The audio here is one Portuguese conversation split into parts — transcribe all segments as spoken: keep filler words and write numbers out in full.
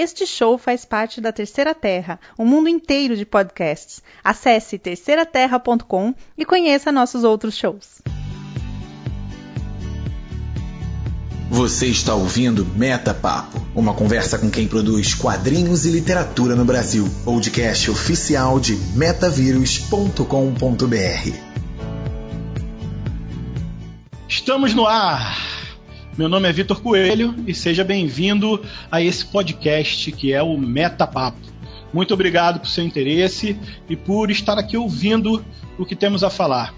Este show faz parte da Terceira Terra, um mundo inteiro de podcasts. Acesse terceira terra ponto com e conheça nossos outros shows. Você está ouvindo Meta Papo, uma conversa com quem produz quadrinhos e literatura no Brasil. Podcast oficial de metavírus ponto com ponto br. Estamos no ar! Meu nome é Vitor Coelho e seja bem-vindo a esse podcast que é o Meta Papo. Muito obrigado por seu interesse e por estar aqui ouvindo o que temos a falar.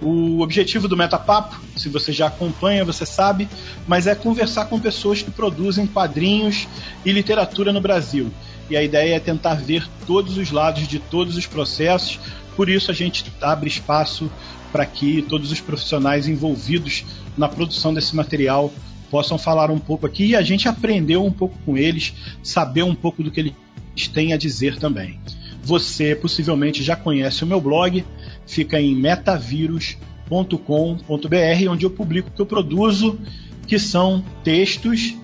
O objetivo do Metapapo, se você já acompanha, você sabe, mas é conversar com pessoas que produzem quadrinhos e literatura no Brasil. E a ideia é tentar ver todos os lados de todos os processos, por isso a gente abre espaço para que todos os profissionais envolvidos na produção desse material possam falar um pouco aqui e a gente aprender um pouco com eles, saber um pouco do que eles têm a dizer também. Você possivelmente já conhece o meu blog, fica em metavírus ponto com ponto br, onde eu publico o que eu produzo, que são textos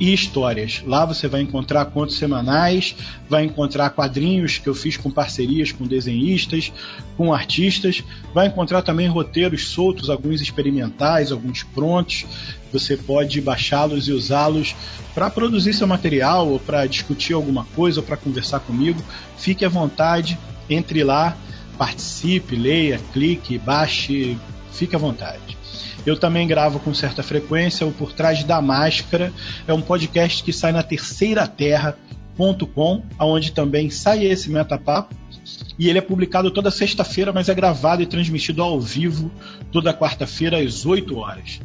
e histórias. Lá você vai encontrar contos semanais, vai encontrar quadrinhos que eu fiz com parcerias com desenhistas, com artistas, vai encontrar também roteiros soltos, alguns experimentais, alguns prontos. Você pode baixá-los e usá-los para produzir seu material, ou para discutir alguma coisa, ou para conversar comigo. Fique à vontade, entre lá, participe, leia, clique, baixe, fique à vontade. Eu também gravo com certa frequência o Por Trás da Máscara, é um podcast que sai na terceira terra ponto com, onde também sai esse Metapapo, e ele é publicado toda sexta-feira, mas é gravado e transmitido ao vivo toda quarta-feira às oito horas.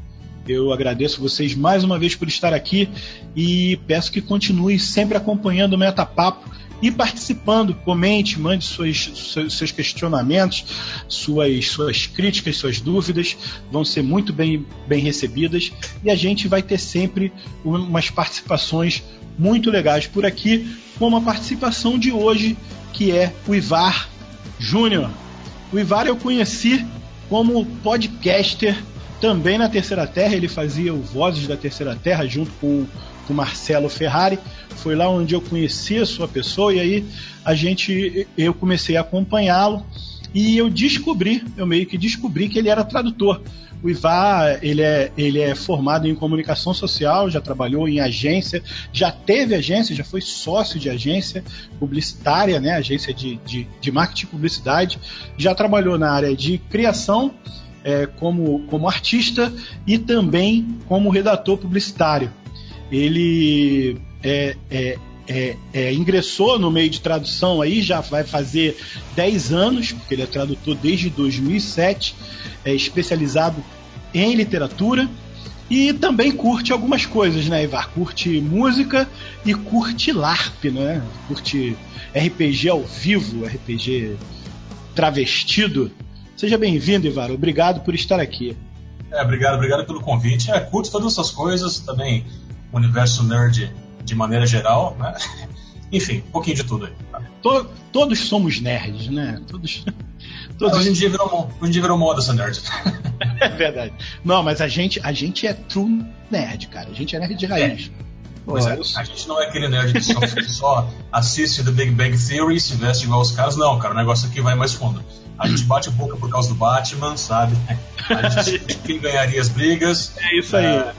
Eu agradeço vocês mais uma vez por estar aqui e peço que continue sempre acompanhando o Metapapo e participando. Comente, mande suas, seus questionamentos, suas, suas críticas, suas dúvidas, vão ser muito bem, bem recebidas e a gente vai ter sempre umas participações muito legais por aqui, como a participação de hoje, que é o Ivar Júnior. O Ivar eu conheci como podcaster também na Terceira Terra, ele fazia o Vozes da Terceira Terra junto com o Marcelo Ferrari, foi lá onde eu conheci a sua pessoa e aí a gente, eu comecei a acompanhá-lo e eu descobri, eu meio que descobri que ele era tradutor. O Ivar, ele é, ele é formado em comunicação social, já trabalhou em agência, já teve agência, já foi sócio de agência publicitária, né, agência de, de, de marketing e publicidade, já trabalhou na área de criação, é, como, como artista e também como redator publicitário. Ele é, é, é, é, ingressou no meio de tradução aí, já vai fazer dez anos, porque ele é tradutor desde dois mil e sete, é especializado em literatura e também curte algumas coisas, né, Ivar? Curte música e curte LARP, né? Curte R P G ao vivo, R P G travestido. Seja bem-vindo, Ivar, obrigado por estar aqui. É, obrigado, obrigado pelo convite. É, curte todas essas coisas também. Universo nerd de maneira geral, né? Enfim, um pouquinho de tudo aí. Tá? To, todos somos nerds, né? Todos, todos... Ah, hoje em dia virou, hoje em dia virou moda essa nerd. É verdade. Não, mas a gente, a gente é true nerd, cara. A gente é nerd de raiz. É. Pois é, a gente não é aquele nerd que só, que só assiste The Big Bang Theory e se veste igual os caras. Não, cara, o negócio aqui vai mais fundo. A gente bate a boca por causa do Batman, sabe? A gente discute quem ganharia as brigas. É isso aí. É...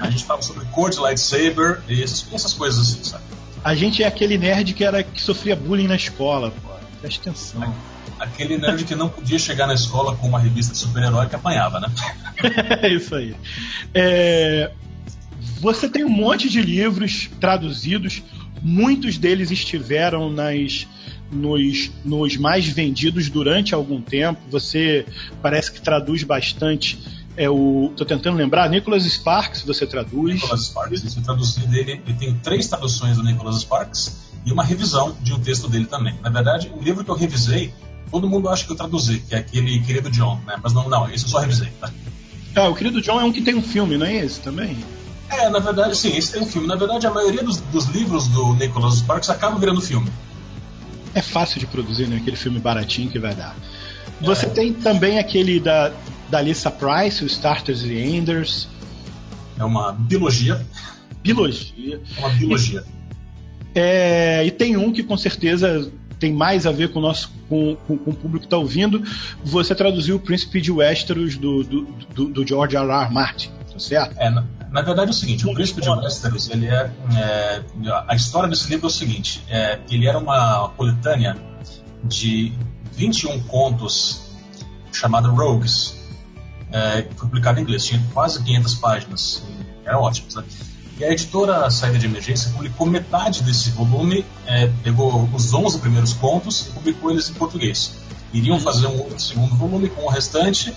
A gente fala sobre cor de lightsaber e essas coisas assim, sabe? A gente é aquele nerd que, era, que sofria bullying na escola, pô. Presta atenção. Aquele nerd que não podia chegar na escola com uma revista de super-herói que apanhava, né? É isso aí. É... Você tem um monte de livros traduzidos, muitos deles estiveram nas... Nos, nos mais vendidos durante algum tempo. Você parece que traduz bastante. É o, tô tentando lembrar, Nicholas Sparks você traduz. Nicholas Sparks, isso é traduzido dele. Ele tem três traduções do Nicholas Sparks e uma revisão de um texto dele também. Na verdade, o livro que eu revisei, todo mundo acha que eu traduzi, que é aquele Querido John, né? Mas não, não, esse eu só revisei, tá? Ah, o Querido John é um que tem um filme, não é esse também? É, na verdade, sim, esse tem um filme. Na verdade, a maioria dos, dos livros do Nicholas Sparks acaba virando filme. É fácil de produzir, né? Aquele filme baratinho que vai dar. Você é. Tem também aquele da, da Lisa Price, o Starters e Enders. É uma biologia. Biologia. É uma biologia. É, e tem um que com certeza tem mais a ver com o, nosso, com, com, com o público que está ouvindo. Você traduziu O Príncipe de Westeros do, do, do, do George R. R. Martin, tá certo? É, na, na verdade é o seguinte, o Príncipe de Westeros, ele é, é, a história desse livro é o seguinte, é, ele era uma coletânea de vinte e um contos chamado Rogues, é, publicado em inglês, tinha quase quinhentas páginas, era ótimo, sabe? E a editora Saída de Emergência publicou metade desse volume, é, pegou os onze primeiros contos e publicou eles em português. Iriam fazer um outro segundo volume com o restante,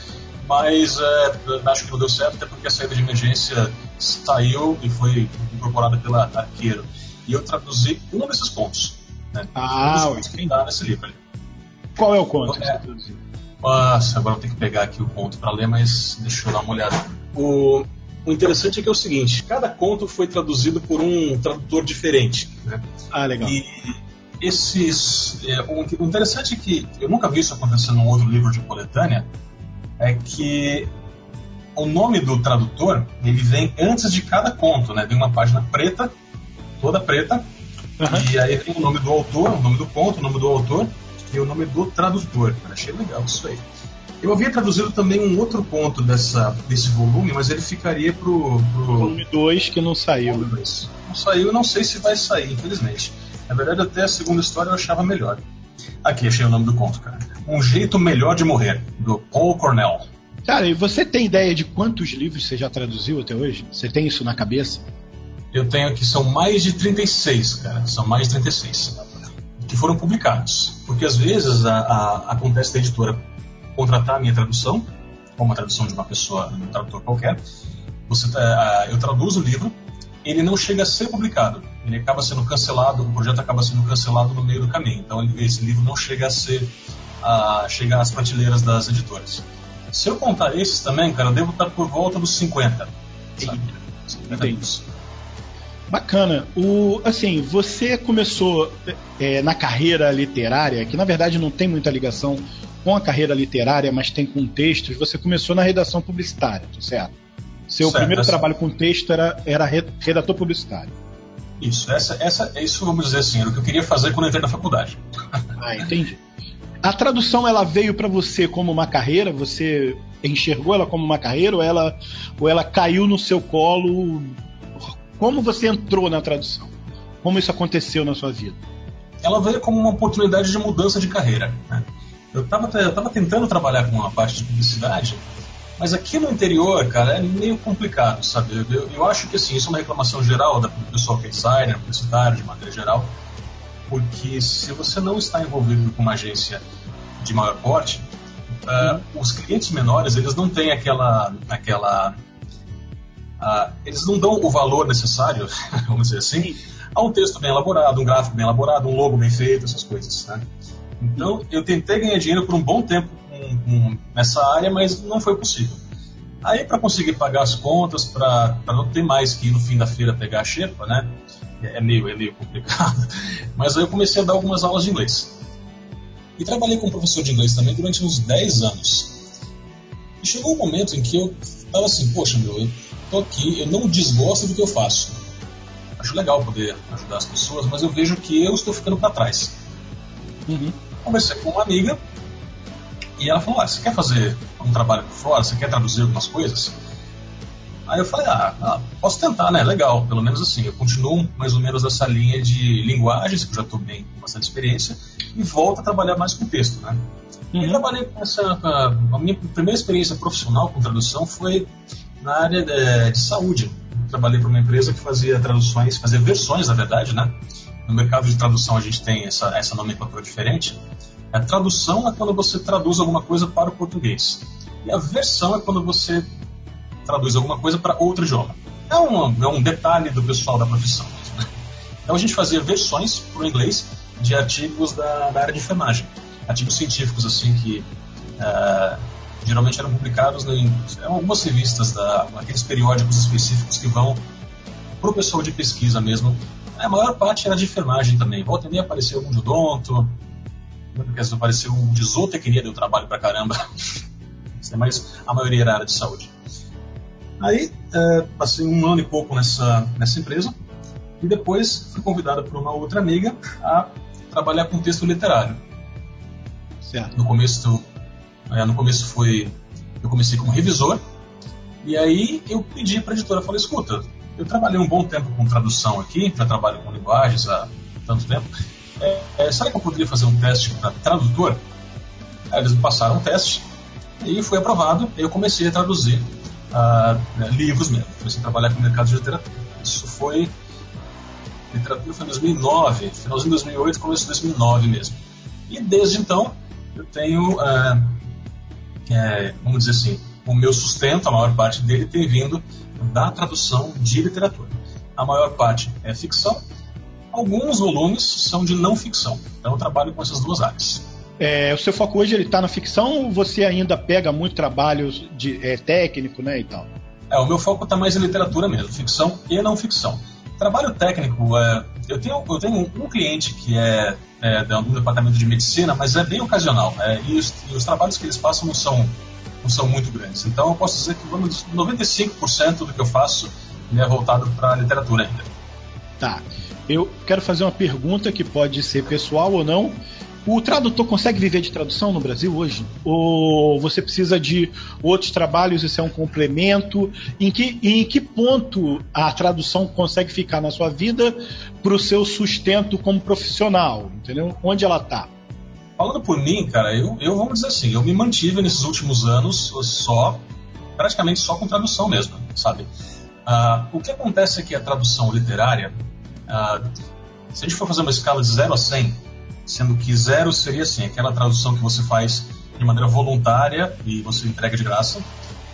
mas é, acho que não deu certo, até porque a Saída de Emergência saiu e foi incorporada pela Arqueiro. E eu traduzi um desses contos, né? Ah, o que dá nesse livro ali. Qual é o conto que você traduziu? Nossa, agora eu tenho que pegar aqui o conto para ler, mas deixa eu dar uma olhada. O... O interessante é que é o seguinte, cada conto foi traduzido por um tradutor diferente, né? Ah, legal. E esses, é, o, o interessante é que, eu nunca vi isso acontecer num outro livro de coletânea, é que o nome do tradutor, ele vem antes de cada conto, né? Vem uma página preta, toda preta, uhum. E aí tem o nome do autor, o nome do conto, o nome do autor e o nome do tradutor. Eu achei legal isso aí. Eu havia traduzido também um outro conto dessa, desse volume, mas ele ficaria pro... pro... volume dois, que não saiu. Não saiu, não sei se vai sair, infelizmente. Na verdade, até a segunda história eu achava melhor. Aqui, achei o nome do conto, cara. Um Jeito Melhor de Morrer, do Paul Cornell. Cara, e você tem ideia de quantos livros você já traduziu até hoje? Você tem isso na cabeça? Eu tenho aqui, são mais de trinta e seis, cara. São mais de trinta e seis. Que foram publicados. Porque às vezes a, a, acontece da editora contratar a minha tradução, como a tradução de uma pessoa, um tradutor qualquer. Você, eu traduzo o livro, ele não chega a ser publicado, ele acaba sendo cancelado, o projeto acaba sendo cancelado no meio do caminho, então esse livro não chega a ser, a chegar às prateleiras das editoras. Se eu contar esses também, cara, eu devo estar por volta dos cinquenta, sabe? cinquenta. Bacana. O, assim, você começou é, na carreira literária, que na verdade não tem muita ligação com a carreira literária, mas tem com textos. Você começou na redação publicitária, certo? Seu certo, primeiro essa... trabalho com texto era, era redator publicitário. Isso, essa, essa, isso, vamos dizer assim, era o que eu queria fazer quando eu entrei na faculdade. Ah, entendi. A tradução, ela veio para você como uma carreira? Você enxergou ela como uma carreira ou ela, ou ela caiu no seu colo? Como você entrou na tradução? Como isso aconteceu na sua vida? Ela veio como uma oportunidade de mudança de carreira, né? Eu estava tentando trabalhar com uma parte de publicidade, mas aqui no interior, cara, é meio complicado, sabe? Eu, eu acho que, assim, isso é uma reclamação geral do pessoal que é designer, publicitário, de maneira geral, porque se você não está envolvido com uma agência de maior porte, uh, os clientes menores, eles não têm aquela... aquela uh, eles não dão o valor necessário, vamos dizer assim, a um texto bem elaborado, um gráfico bem elaborado, um logo bem feito, essas coisas, né? Então, eu tentei ganhar dinheiro por um bom tempo com, com, nessa área, mas não foi possível. Aí, para conseguir pagar as contas, para não ter mais que ir no fim da feira pegar a xepa, né? É meio, é meio complicado. Mas aí eu comecei a dar algumas aulas de inglês. E trabalhei como professor de inglês também durante uns dez anos. E chegou um momento em que eu estava assim, poxa, meu, eu tô aqui, eu não desgosto do que eu faço. Acho legal poder ajudar as pessoas, mas eu vejo que eu estou ficando para trás. Uhum. Conversei com uma amiga e ela falou, ah, você quer fazer um trabalho por fora? Você quer traduzir algumas coisas? Aí eu falei, ah, posso tentar, né? Legal, pelo menos assim, eu continuo mais ou menos nessa linha de linguagens, que eu já estou bem, com bastante experiência, e volto a trabalhar mais com texto, né? Uhum. Eu trabalhei com essa... A minha primeira experiência profissional com tradução foi na área de, de saúde. Eu trabalhei para uma empresa que fazia traduções, fazia versões, na verdade, né? No mercado de tradução a gente tem essa, essa nomenclatura diferente. A tradução é quando você traduz alguma coisa para o português. E a versão é quando você traduz alguma coisa para outro idioma. É um, é um detalhe do pessoal da profissão mesmo, né? Então a gente fazia versões para o inglês de artigos da, da área de enfermagem. Artigos científicos assim que uh, geralmente eram publicados em algumas revistas, da, aqueles periódicos específicos que vão para o pessoal de pesquisa mesmo. A maior parte era de enfermagem também. Volta e meia apareceu um de odonto, apareceu um de zootecnia, deu trabalho pra caramba. Mas a maioria era área de saúde. Aí, é, passei um ano e pouco nessa, nessa empresa. e depois fui convidado por uma outra amiga a trabalhar com texto literário. Certo. No começo, é, no começo foi, eu comecei como revisor, e aí eu pedi para a editora, falei, escuta, eu trabalhei um bom tempo com tradução aqui, já trabalho com linguagens há tanto tempo, é, é, será que eu poderia fazer um teste para tradutor? Aí eles me passaram um teste, e foi aprovado, e eu comecei a traduzir uh, livros mesmo, comecei a trabalhar com o mercado de literatura. Isso foi, literatura foi em dois mil e nove, finalzinho de dois mil e oito, começo de dois mil e nove mesmo. E desde então, eu tenho, uh, é, vamos dizer assim, o meu sustento, a maior parte dele tem vindo da tradução de literatura. A maior parte é ficção, alguns volumes são de não ficção, então eu trabalho com essas duas áreas. É, o seu foco hoje está na ficção ou você ainda pega muito trabalho de, é, técnico, né, e tal? É, o meu foco está mais em literatura mesmo, ficção e não ficção. Trabalho técnico, é, eu, tenho, eu tenho um cliente que é, é do departamento de medicina, mas é bem ocasional, é, e, os, e os trabalhos que eles passam não são, não são muito grandes. Então eu posso dizer que noventa e cinco por cento do que eu faço é voltado para a literatura ainda. Tá, eu quero fazer uma pergunta que pode ser pessoal ou não. O tradutor consegue viver de tradução no Brasil hoje? Ou você precisa de outros trabalhos, isso é um complemento? Em que, em que ponto a tradução consegue ficar na sua vida para o seu sustento como profissional? Entendeu? Onde ela está? Falando por mim, cara, eu, eu vamos dizer assim, eu me mantive nesses últimos anos só, praticamente só com tradução mesmo, sabe? Uh, o que acontece é que a tradução literária, uh, se a gente for fazer uma escala de zero a cem... sendo que zero seria assim, aquela tradução que você faz de maneira voluntária e você entrega de graça,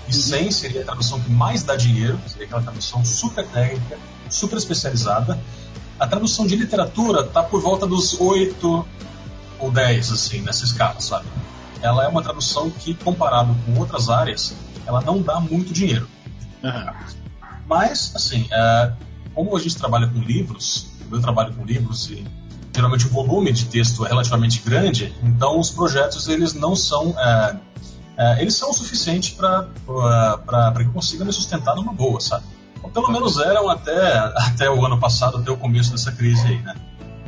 e cem seria a tradução que mais dá dinheiro, seria aquela tradução super técnica, super especializada. A tradução de literatura está por volta dos oito ou dez, assim, nessa escala, sabe? Ela é uma tradução que, comparado com outras áreas, ela não dá muito dinheiro. Uhum. Mas, assim, é, como a gente trabalha com livros, eu trabalho com livros e geralmente o volume de texto é relativamente grande, então os projetos eles não são, é, é, eles são o suficiente para que eu consiga me sustentar numa boa, sabe? Ou pelo menos eram até, até o ano passado, até o começo dessa crise aí, né?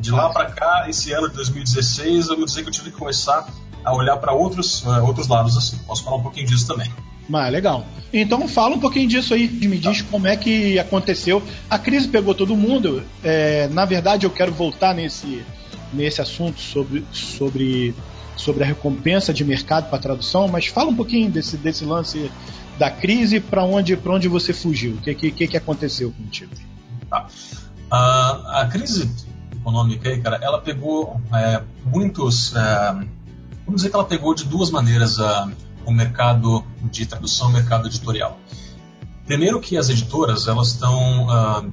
De lá para cá, esse ano de dois mil e dezesseis, eu vou dizer que eu tive que começar a olhar para outros, uh, outros lados, assim. Posso falar um pouquinho disso também. Ah, legal. Então fala um pouquinho disso aí, me diz como é que aconteceu. A crise pegou todo mundo. É, na verdade, eu quero voltar nesse, nesse assunto sobre, sobre, sobre a recompensa de mercado para tradução, mas fala um pouquinho desse, desse lance da crise, para onde, para onde você fugiu, o que, que, que aconteceu contigo? Tá. A, a crise econômica aí, cara, ela pegou é, muitos. É, vamos dizer que ela pegou de duas maneiras a é, o mercado de tradução, o mercado editorial. Primeiro que as editoras, elas estão, uh,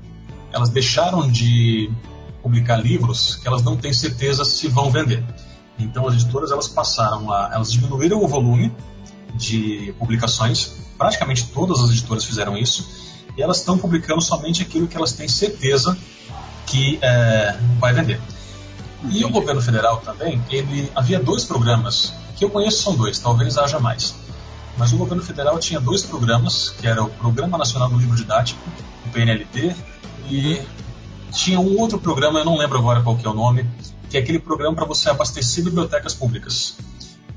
elas deixaram de publicar livros que elas não têm certeza se vão vender. Então as editoras, elas passaram a, elas diminuíram o volume de publicações, praticamente todas as editoras fizeram isso, e elas estão publicando somente aquilo que elas têm certeza que é, vai vender. E o governo federal também, ele, havia dois programas, que eu conheço são dois, talvez haja mais. Mas o governo federal tinha dois programas, que era o Programa Nacional do Livro Didático, o P N L D, e tinha um outro programa, eu não lembro agora qual que é o nome, que é aquele programa para você abastecer bibliotecas públicas.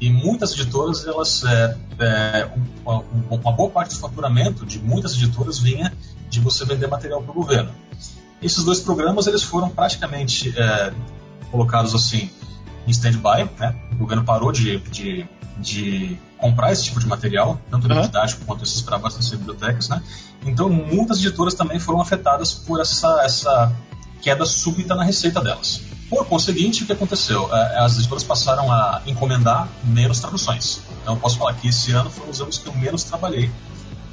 E muitas editoras, elas, é, é, uma, uma boa parte do faturamento de muitas editoras vinha de você vender material para o governo. Esses dois programas, eles foram praticamente é, colocados assim, em stand-by, né? O governo parou de, de, de comprar esse tipo de material, tanto uhum. didático quanto esses para abastecer bibliotecas, né? Então muitas editoras também foram afetadas por essa, essa queda súbita na receita delas. Por conseguinte, o que aconteceu? As editoras passaram a encomendar menos traduções. Então eu posso falar que esse ano foram os anos que eu menos trabalhei.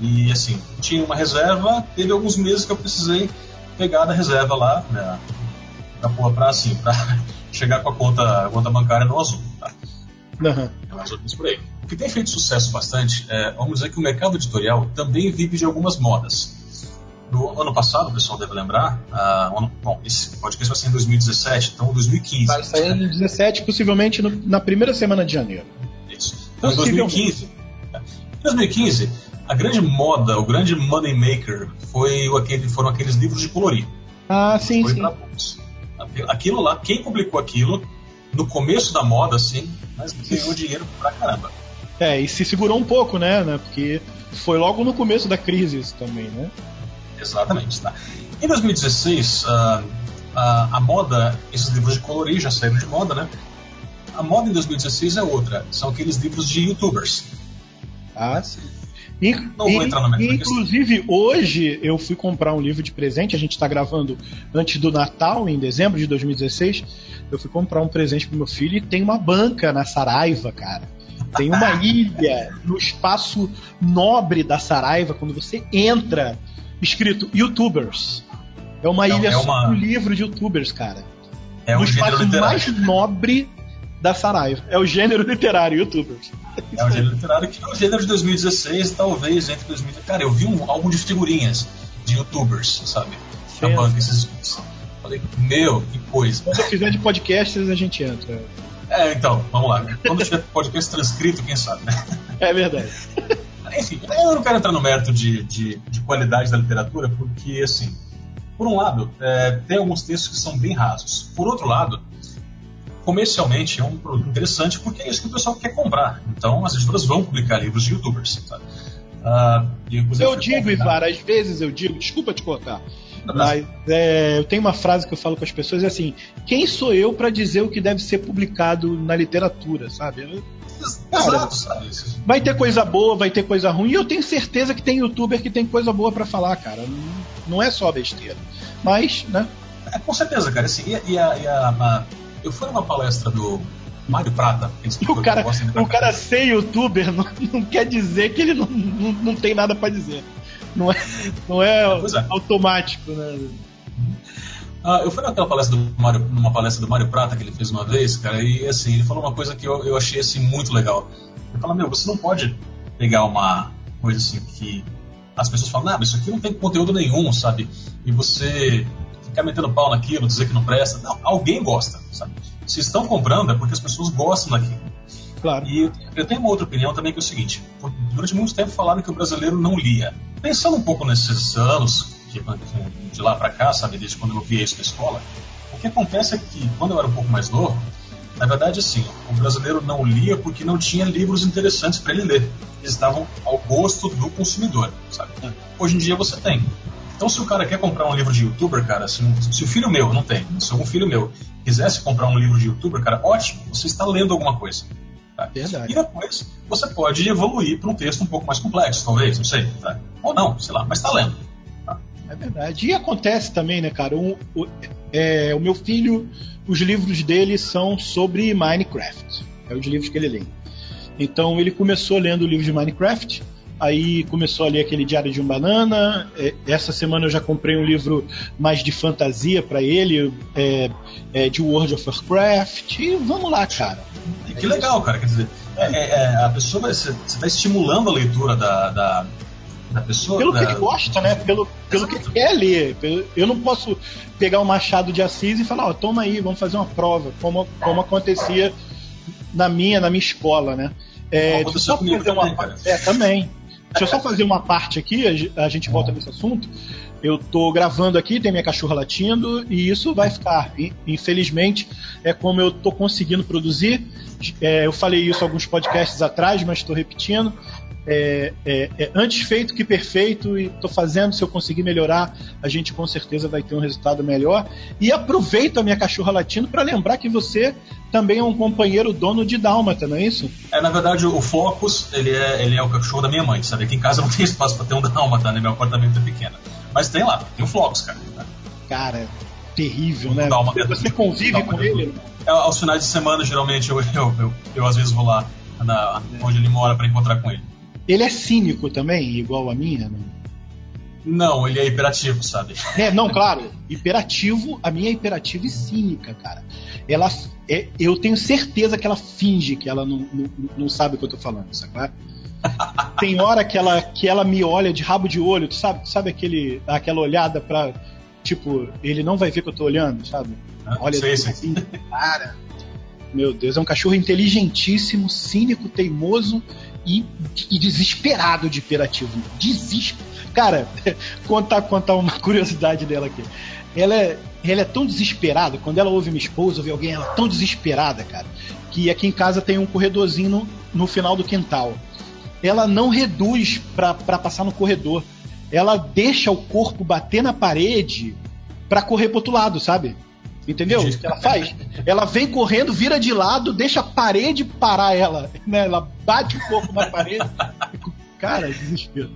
E assim, tinha uma reserva, teve alguns meses que eu precisei pegar da reserva lá, né? Para assim, pra chegar com a conta, a conta bancária no azul, tá? Uhum. É mais ou menos por aí. O que tem feito sucesso bastante é, vamos dizer que o mercado editorial também vive de algumas modas. No ano passado, o pessoal deve lembrar, uh, ano, bom, esse podcast vai ser em dois mil e dezessete, então dois mil e quinze. Vai sair em dois mil e dezessete, possivelmente no, na primeira semana de janeiro. Isso. Então, em dois mil e quinze, em dois mil e quinze, a grande moda, o grande money maker foi aquele, foram aqueles livros de colorir. Ah, sim, foi sim. Pra... Aquilo lá, quem publicou aquilo, no começo da moda, assim, mas ganhou dinheiro pra caramba. É, e se segurou um pouco, né, né? Porque foi logo no começo da crise isso também, né? Exatamente, tá. Em dois mil e dezesseis, a, a, a moda, esses livros de colorir já saíram de moda, né? A moda em dois mil e dezesseis é outra, são aqueles livros de youtubers. Ah, sim. E, Não vou e, entrar no e, inclusive, hoje eu fui comprar um livro de presente, a gente está gravando antes do Natal, em dezembro de dois mil e dezesseis, eu fui comprar um presente pro meu filho e tem uma banca na Saraiva, cara. Tem uma ilha no espaço nobre da Saraiva, quando você entra, escrito YouTubers. É uma então, ilha é uma... só um livro de YouTubers, cara. É um no espaço literário. mais nobre da Saraiva. É o gênero literário, YouTubers. É o gênero literário que é o gênero de dois mil e dezesseis, talvez, entre dois mil e... Cara, eu vi um álbum de figurinhas de YouTubers, sabe? Na banca, esses... Falei, meu, que coisa. Se eu fizer de podcasts, a gente entra. É, então, vamos lá. Quando tiver podcast transcrito, quem sabe, né? É verdade. Enfim, eu não quero entrar no mérito de, de, de qualidade da literatura, porque, assim, por um lado, é, tem alguns textos que são bem rasos. Por outro lado, comercialmente é um produto interessante, porque é isso que o pessoal quer comprar. Então, as editoras vão publicar livros de youtubers. Tá? Ah, e eu digo, Ivar, às vezes eu digo, desculpa te cortar, mas é, eu tenho uma frase que eu falo com as pessoas, é assim, quem sou eu para dizer o que deve ser publicado na literatura, sabe? Cara, vai ter coisa boa, vai ter coisa ruim, e eu tenho certeza que tem youtuber que tem coisa boa para falar, cara. Não, não é só besteira, mas, né? É, com certeza, cara. Assim, e a, e a, e a, a, eu fui numa palestra do Mário Prata, o cara, o cara ser youtuber não, não quer dizer que ele não, não, não tem nada pra dizer. Não é, não é, é. automático, né? Ah, eu fui naquela palestra do Mário, numa palestra do Mário Prata que ele fez uma vez, cara, e assim, ele falou uma coisa que eu, eu achei assim, muito legal. Ele falou, meu, você não pode pegar uma coisa assim que as pessoas falam, ah, mas isso aqui não tem conteúdo nenhum, sabe? E você ficar metendo pau naquilo, dizer que não presta. Não, alguém gosta, sabe? Se estão comprando é porque as pessoas gostam daquilo. Claro. E eu tenho uma outra opinião também, que é o seguinte. Durante muito tempo falaram que o brasileiro não lia. Pensando um pouco nesses anos, de lá pra cá, sabe, desde quando eu via isso na escola, o que acontece é que, quando eu era um pouco mais novo, na verdade, assim, o brasileiro não lia porque não tinha livros interessantes para ele ler. Eles estavam ao gosto do consumidor, sabe? Hoje em dia você tem. Então, se o cara quer comprar um livro de youtuber, cara, se, um, se o filho meu, não tem, se algum filho meu quisesse comprar um livro de youtuber, cara, ótimo, você está lendo alguma coisa. Tá? Verdade. E depois você pode evoluir para um texto um pouco mais complexo, talvez, não sei. Tá? Ou não, sei lá, mas está lendo. Tá? É verdade. E acontece também, né, cara? O, o, é, o meu filho, os livros dele são sobre Minecraft. É os livros que ele lê. Então, ele começou lendo o livro de Minecraft. Aí começou a ler aquele Diário de um Banana. Essa semana eu já comprei um livro mais de fantasia pra ele, é, é, de World of Warcraft. E vamos lá, cara. Que legal, cara. Quer dizer, é, é, a pessoa vai, você vai estimulando a leitura da, da, da pessoa. Pelo da... que ele gosta, né? Pelo, pelo que ele quer ler. Eu não posso pegar o Machado de Assis e falar, ó, oh, toma aí, vamos fazer uma prova, como, como acontecia na minha, na minha escola, né? É, deixa eu só fazer também, uma parte. É, também. Deixa eu só fazer uma parte aqui, a gente volta nesse assunto. Eu tô gravando aqui, tem minha cachorra latindo, e isso vai ficar. Infelizmente, é como eu tô conseguindo produzir. É, eu falei isso alguns podcasts atrás, mas tô repetindo. É, é, é antes feito que perfeito, e tô fazendo. Se eu conseguir melhorar, a gente com certeza vai ter um resultado melhor. E aproveito a minha cachorra latindo para lembrar que você também é um companheiro dono de Dálmata, não é isso? É, na verdade, o Flocos, ele é, ele é o cachorro da minha mãe, sabe? Aqui em casa não tem espaço pra ter um Dálmata, né? Meu apartamento é pequeno. Mas tem lá, tem o Flocos, cara. Cara, terrível, né? Dálmata, você convive Dálmata, com ele? É, aos finais de semana, geralmente, eu, eu, eu, eu, eu às vezes vou lá na, onde ele mora pra encontrar com ele. Ele é cínico também, igual a minha, né? Não, ele é hiperativo, sabe? É, não, claro. Hiperativo, a minha é hiperativa e cínica, cara. Ela, é, eu tenho certeza que ela finge que ela não, não, não sabe o que eu tô falando, sabe? Tem hora que ela, que ela me olha de rabo de olho, tu sabe, sabe aquele, aquela olhada pra, tipo, ele não vai ver que eu tô olhando, sabe? Ah, olha sei, sei. Assim, cara. Meu Deus, é um cachorro inteligentíssimo, cínico, teimoso e, e desesperado de hiperativo. Desesperado. Cara, contar, contar uma curiosidade dela aqui. ela é, ela é tão desesperada, quando ela ouve minha esposa, ouve alguém, ela é tão desesperada, cara, que aqui em casa tem um corredorzinho no, no final do quintal. Ela não reduz pra, pra passar no corredor. Ela deixa o corpo bater na parede pra correr pro outro lado, sabe? Entendeu? Isso que ela faz. Ela vem correndo, vira de lado, deixa a parede parar ela, né? Ela bate o corpo na parede. Cara, desespero.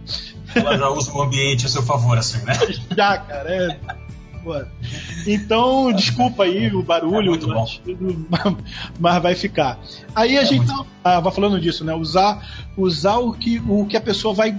Ela já usa o ambiente a seu favor, assim, né? Já, cara, é... Então, desculpa aí o barulho, é mas, mas vai ficar. Aí a é gente muito... tava falando disso, né? Usar, usar o, que, o que a pessoa vai,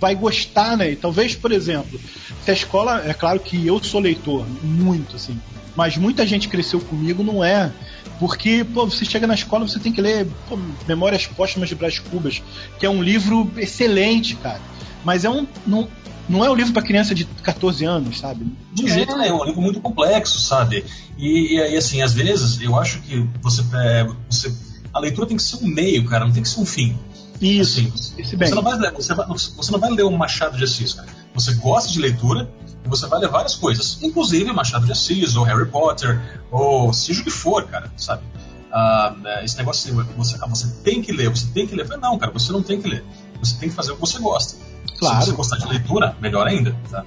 vai gostar, né? E talvez, por exemplo, se a escola... É claro que eu sou leitor, muito, assim. Mas muita gente cresceu comigo, não é... Porque, pô, você chega na escola, você tem que ler pô, Memórias Póstumas de Brás Cubas, que é um livro excelente, cara. Mas é um, não, não é um livro para criança de catorze anos, sabe? De jeito nenhum, é um livro muito complexo, sabe? E, e, e assim, às vezes, eu acho que você, é, você... A leitura tem que ser um meio, cara, não tem que ser um fim. Isso, assim, esse bem. Você não vai ler, você vai, você não vai ler um Machado de Assis, cara. Você gosta de leitura... Você vai ler várias coisas, inclusive Machado de Assis, ou Harry Potter, ou seja o que for, cara, sabe? Ah, esse negócio assim, você, você tem que ler, você tem que ler. Não, cara, você não tem que ler. Você tem que fazer o que você gosta. Claro. Se você gostar de leitura, melhor ainda. Tá?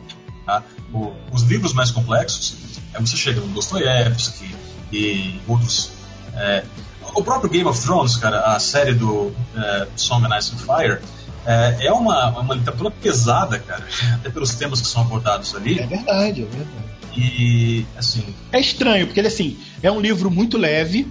Ah, o, os livros mais complexos, é, você chega no Dostoiévski e outros. É, o próprio Game of Thrones, cara, a série do é, Song and Ice and Fire. É uma, uma literatura pesada, cara, até pelos temas que são abordados ali. É verdade, é verdade. E, assim... É estranho, porque, assim, é um livro muito leve,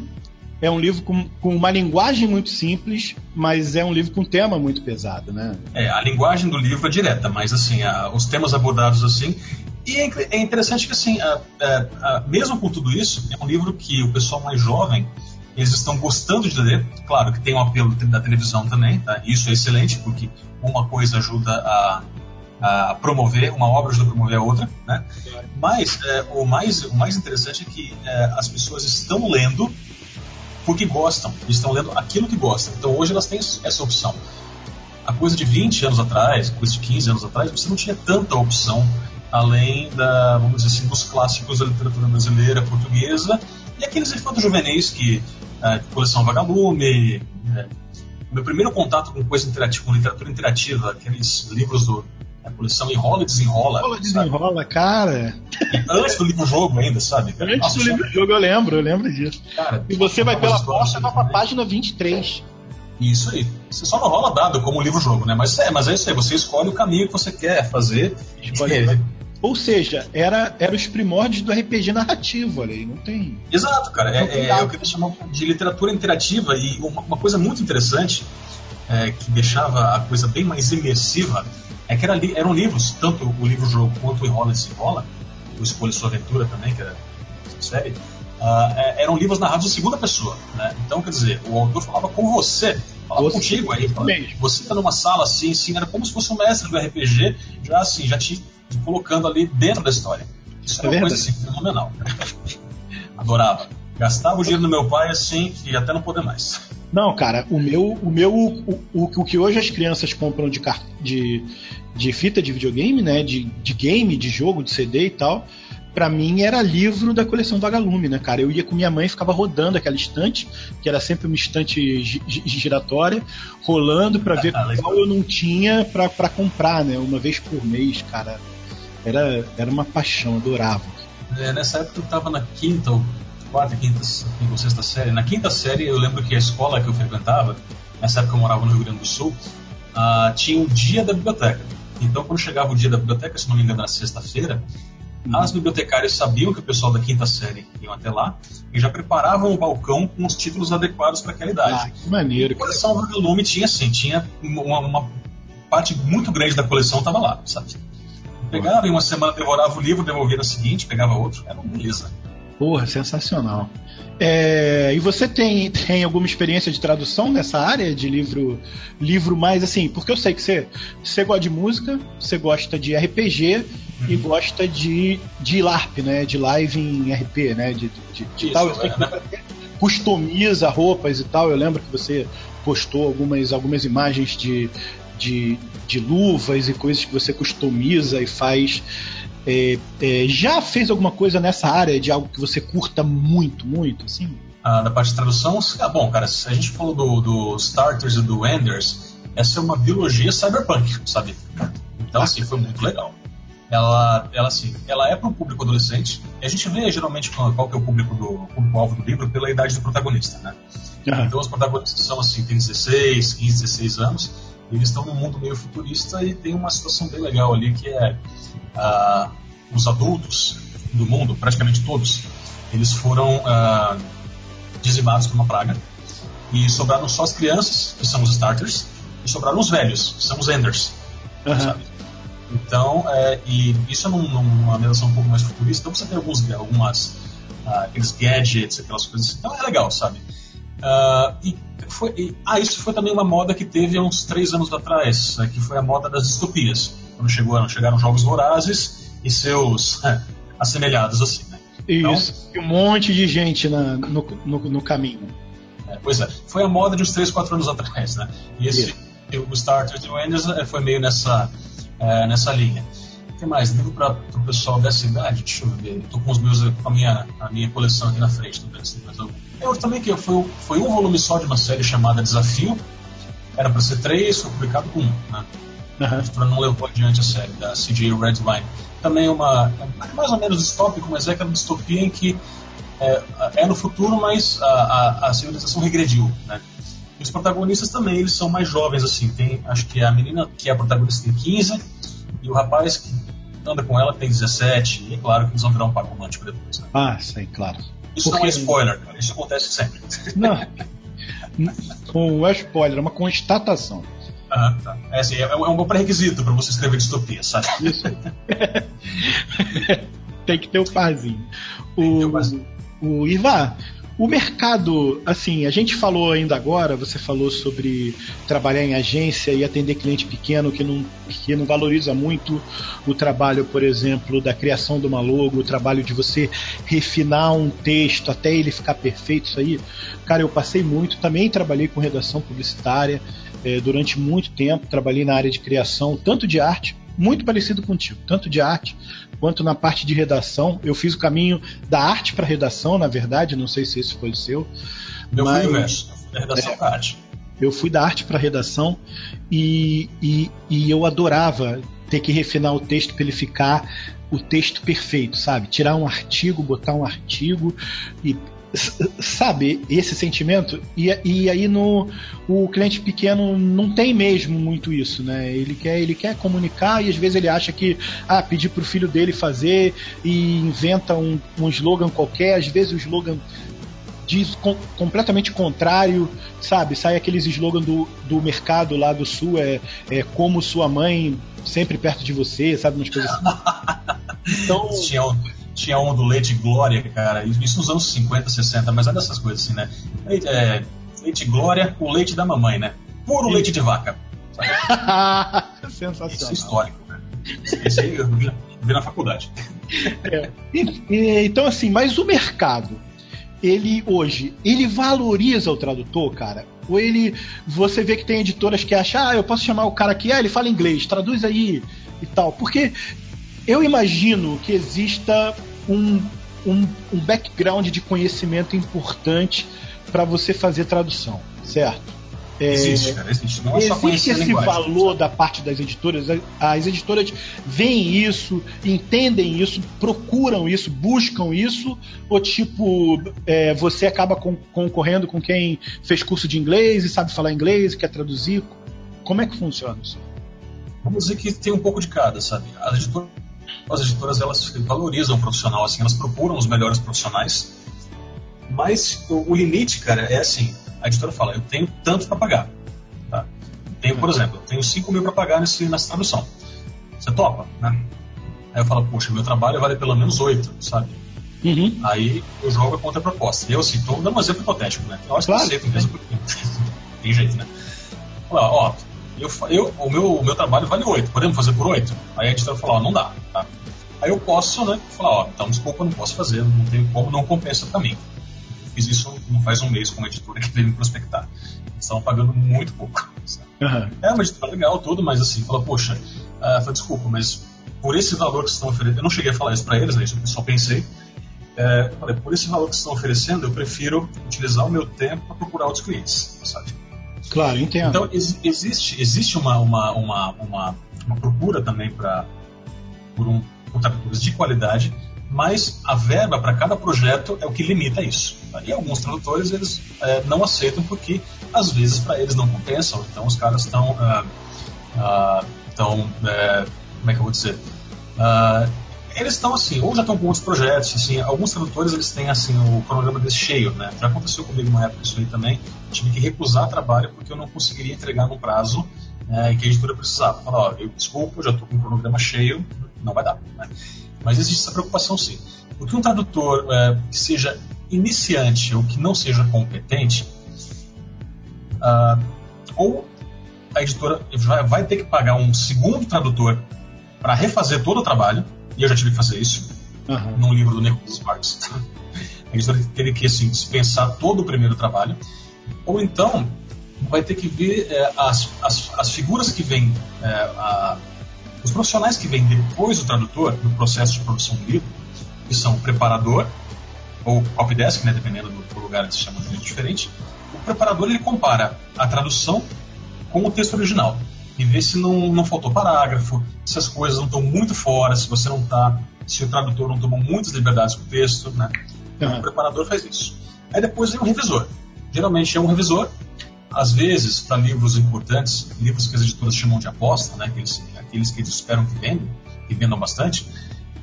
é um livro com, com uma linguagem muito simples, mas é um livro com um tema muito pesado, né? É, a linguagem do livro é direta, mas, assim, a, os temas abordados, assim... E é, é interessante que, assim, a, a, a, mesmo com tudo isso, é um livro que o pessoal mais jovem... Eles estão gostando de ler, claro que tem um apelo da televisão também, tá? Isso é excelente, porque uma coisa ajuda a, a promover, uma obra ajuda a promover a outra, né? Mas é, o, mais, o mais interessante é que é, as pessoas estão lendo porque gostam, estão lendo aquilo que gostam, então hoje elas têm essa opção. A coisa de vinte anos atrás, a coisa de quinze anos atrás, você não tinha tanta opção, além da, vamos dizer assim, dos clássicos da literatura brasileira, portuguesa, e aqueles infantos juvenis que é, Coleção Vagalume, é, meu primeiro contato com coisa interativa, com literatura interativa, aqueles livros do é, Coleção Enrola e Desenrola. Enrola e Desenrola, cara. E antes do livro-jogo ainda, sabe? Cara? Antes Nossa, do livro-jogo eu lembro, eu lembro disso. Cara, e você vai pela porta e vai pra página vinte e três. Isso aí. Você só não rola dado como livro-jogo, né? Mas é, mas é isso aí, você escolhe o caminho que você quer fazer. Escolhe. Ou seja, era, era os primórdios do R P G narrativo, olha aí, não tem... Exato, cara, é, é, é o que eles chamam de literatura interativa, e uma, uma coisa muito interessante, é, que deixava a coisa bem mais imersiva, é que era, eram livros, tanto o livro-jogo quanto o Enrola e Desenrola, o Escolha Sua Aventura também, que era série, uh, é, eram livros narrados em segunda pessoa, né? Então, quer dizer, o autor falava com você, falava você contigo aí, falava, você tá numa sala assim, assim, era como se fosse um mestre do R P G, já assim, já te... colocando ali dentro da história. Isso é uma verdade. Coisa assim, fenomenal. Adorava. Gastava o dinheiro do meu pai assim, que até não poder mais. Não, cara, o meu, o meu, o, o, o que hoje as crianças compram de, de, de fita de videogame, né, de, de game, de jogo, de C D e tal, pra mim era livro da Coleção Vagalume, né, cara? Eu ia com minha mãe e ficava rodando aquela estante, que era sempre uma estante gi- gi- giratória, rolando pra ver ah, qual eu não tinha pra, pra comprar, né, uma vez por mês, cara. Era, era uma paixão, adorava. É, nessa época eu estava na quinta, ou quarta, quinta, quinta ou sexta série. Na quinta série eu lembro que a escola que eu frequentava, nessa época eu morava no Rio Grande do Sul, uh, tinha o dia da biblioteca. Então quando chegava o dia da biblioteca, se não me engano na sexta-feira, hum. as bibliotecárias sabiam que o pessoal da quinta série iam até lá e já preparavam o balcão com os títulos adequados para aquela idade. Ah, que maneiro. A Coleção Vagalume tinha assim, tinha uma, uma parte muito grande da coleção estava lá, sabe? Pegava, em uma semana devorava o livro, devolvia na seguinte, pegava outro, era uma beleza. Porra, sensacional. É, e você tem, tem alguma experiência de tradução nessa área de livro, livro mais assim? Porque eu sei que você, você gosta de música, você gosta de R P G uhum. e gosta de, de LARP, né? De live em R P, né? De, de, de Isso, tal. Eu sei que você customiza roupas e tal. Eu lembro que você postou algumas, algumas imagens de. De, de luvas e coisas que você customiza e faz É, é, já fez alguma coisa nessa área de algo que você curta muito, muito, assim? Ah, da parte de tradução? Ah, bom, cara, a gente falou do, do Starters e do Enders, essa é uma biologia cyberpunk, sabe? Então, assim, foi muito legal. Ela, ela, assim, ela é para o público adolescente, e a gente vê geralmente qual que é o público do, público-alvo do livro pela idade do protagonista, né? Uhum. Então, os protagonistas são, assim, tem dezesseis, quinze, dezesseis anos, e eles estão num mundo meio futurista e tem uma situação bem legal ali que é ah, os adultos do mundo, praticamente todos, eles foram ah, dizimados por uma praga, e sobraram só as crianças, que são os Starters, e sobraram os velhos, que são os Enders, uhum. sabe? Então, é, e isso é num, numa relação um pouco mais futurista, então você tem alguns, algumas, ah, aqueles gadgets, aquelas coisas assim, então é legal, sabe? Ah, e foi, e, ah, isso foi também uma moda que teve há uns três anos atrás, que foi a moda das distopias, quando chegou, chegaram Jogos Vorazes e seus é, assemelhados, assim, né? Isso, então, e um monte de gente na, no, no, no caminho. É, pois é, foi a moda de uns três, quatro anos atrás, né? E esse, yeah. o Starters e o Enders foi meio nessa... É, nessa linha. O que mais? Livro para o pessoal dessa idade? Deixa eu ver. Estou com os meus, a, minha, a minha coleção aqui na frente. Tô pensando, mas eu, eu também que foi, foi um volume só de uma série chamada Desafio. Era para ser três, foi publicado com um. Né? Uhum. A editora não levou adiante a série da C J Redline. Também uma, é mais ou menos distópico, mas é aquela distopia em que é, é no futuro, mas a, a, a civilização regrediu, né? Os protagonistas também, eles são mais jovens, assim, tem, acho que a menina que é a protagonista tem quinze, e o rapaz que anda com ela tem dezessete, e é claro que eles vão virar um par romântico depois, né? Ah, sei, claro. Isso Porque... não é spoiler, cara, isso acontece sempre. Não, não é spoiler, é uma constatação. Ah, tá. É, assim, é, é um bom pré-requisito pra você escrever distopia, sabe? Isso. Tem que ter o parzinho. O, o, o Ivar... O mercado, assim, a gente falou ainda agora, você falou sobre trabalhar em agência e atender cliente pequeno que não, que não valoriza muito o trabalho, por exemplo, da criação de uma logo, o trabalho de você refinar um texto até ele ficar perfeito, isso aí. Cara, eu passei muito, também trabalhei com redação publicitária eh, durante muito tempo, trabalhei na área de criação, tanto de arte, muito parecido contigo, tanto de arte quanto na parte de redação. Eu fiz o caminho da arte para redação, na verdade, não sei se esse foi o seu. Eu mas, fui inverso, da redação é, para arte. Eu fui da arte para redação e, e, e eu adorava ter que refinar o texto para ele ficar o texto perfeito, sabe? Tirar um artigo, botar um artigo e... Sabe, esse sentimento, e, e aí no, o cliente pequeno não tem mesmo muito isso, né? Ele quer, ele quer comunicar e às vezes ele acha que ah, pedir pro filho dele fazer e inventa um, um slogan qualquer, às vezes o slogan diz com, completamente contrário, sabe? Sai aqueles slogan do, do mercado lá do sul, é, é como sua mãe sempre perto de você, sabe? Umas coisas assim. Então... Tinha um do Leite Glória, cara, isso nos anos cinquenta, sessenta, mas olha essas coisas assim, né? Leite, é, Leite Glória, o leite da mamãe, né? Puro e... leite de vaca. Sensacional. Isso é histórico, né? Esse aí eu vi, vi na faculdade. É. E, e, então, assim, mas o mercado, ele hoje, ele valoriza o tradutor, cara? Ou ele, você vê que tem editoras que acham, ah, eu posso chamar o cara aqui, ah, ele fala inglês, traduz aí e tal, porque... Eu imagino que exista um, um, um background de conhecimento importante para você fazer tradução, certo? É, existe, cara, existe. Não é só conhecer a linguagem. Existe esse valor da parte das editoras. As editoras veem isso, entendem isso, procuram isso, buscam isso, ou tipo, é, você acaba concorrendo com quem fez curso de inglês e sabe falar inglês, quer traduzir. Como é que funciona isso? Vamos dizer que tem um pouco de cada, sabe? As editoras As editoras, elas valorizam o profissional, assim, elas procuram os melhores profissionais, mas o, o limite, cara, é assim, a editora fala, eu tenho tanto para pagar, tá? Tenho, por exemplo, eu tenho cinco mil para pagar nesse, nessa tradução, você topa, né? Aí eu falo, poxa, meu trabalho vale pelo menos oito, sabe? Uhum. Aí eu jogo a contraproposta, eu assim, tô dando um exemplo hipotético, né? Eu acho claro. Que eu sei, mesmo tem jeito, né? Olha lá, ó, Eu, eu, o, meu, o meu trabalho vale oito, podemos fazer por oito? Aí a editora fala, ó, não dá, tá? Aí eu posso, né, falar, ó, então desculpa, não posso fazer, não tenho como, não compensa pra mim. Fiz isso não faz um mês com uma editora que veio me prospectar. Eles estavam pagando muito pouco, sabe? Uhum. É uma editora legal, tudo, mas assim, fala, poxa, uh, fala, desculpa, mas por esse valor que estão oferecendo, eu não cheguei a falar isso para eles, né? Eu só pensei, é, falei, por esse valor que estão oferecendo, eu prefiro utilizar o meu tempo para procurar outros clientes, sabe? Claro, entendo. Então ex- existe, existe uma, uma, uma, uma, uma procura também pra, por um contato de qualidade, mas a verba para cada projeto é o que limita isso. Tá? E alguns tradutores eles é, não aceitam porque às vezes para eles não compensa, ou então os caras estão ah, ah, é, como é que eu vou dizer? Ah, eles estão assim, ou já estão com outros projetos, assim, alguns tradutores eles têm assim, o cronograma desse cheio, né? Já aconteceu comigo uma época isso aí também, tive que recusar trabalho porque eu não conseguiria entregar no prazo é, que a editora precisava. Falar, ó, eu desculpa, eu já estou com o cronograma cheio, não vai dar, né? Mas existe essa preocupação sim. O que um tradutor é, que seja iniciante ou que não seja competente, ah, ou a editora vai, vai ter que pagar um segundo tradutor para refazer todo o trabalho, e eu já tive que fazer isso, uhum. num livro do Nicholas Sparks. A editora teria que assim, dispensar todo o primeiro trabalho, ou então vai ter que ver é, as, as, as figuras que vêm, é, a, os profissionais que vêm depois do tradutor no processo de produção do livro, que são o preparador, ou copydesk, né, dependendo do, do lugar que se chama de um jeito diferente. O preparador ele compara a tradução com o texto original e vê se não, não faltou parágrafo, se as coisas não estão muito fora, se você não tá, se o tradutor não tomou muitas liberdades com o texto, né? Então, uhum. o preparador faz isso. Aí depois vem um revisor. Geralmente é um revisor, às vezes para livros importantes, livros que as editoras chamam de aposta, né? Aqueles, aqueles que eles esperam que vendam, que vendam bastante.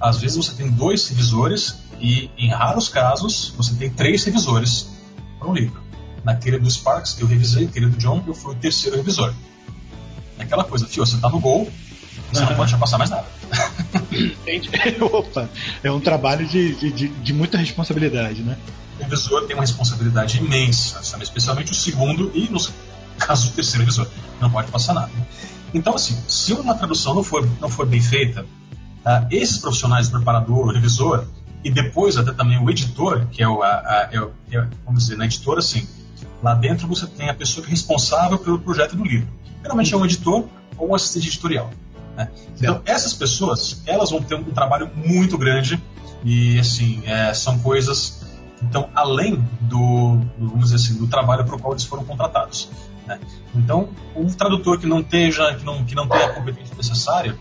Às vezes você tem dois revisores e, em raros casos, você tem três revisores para um livro. Na Querido do Sparks, eu revisei, Querido John, eu fui o terceiro revisor. Aquela coisa, tio, você tá no gol, você uhum. não pode já passar mais nada. Entendi. Opa, é um trabalho de, de, de muita responsabilidade, né? O revisor tem uma responsabilidade imensa, sabe? Especialmente o segundo e, no caso, o terceiro revisor. Não pode passar nada. Então, assim, se uma tradução não for, não for bem feita, tá? Esses profissionais, o preparador, o revisor, e depois até também o editor, que é o, a, a, é o é, vamos dizer, na editora, assim, lá dentro você tem a pessoa que é responsável pelo projeto do livro. Geralmente é um editor ou um assistente editorial, né? Então, essas pessoas, elas vão ter um trabalho muito grande e, assim, é, são coisas que estão além do, do, vamos dizer assim, do trabalho para o qual eles foram contratados, né? Então, um tradutor que não esteja, que não, que não tenha a competência necessária,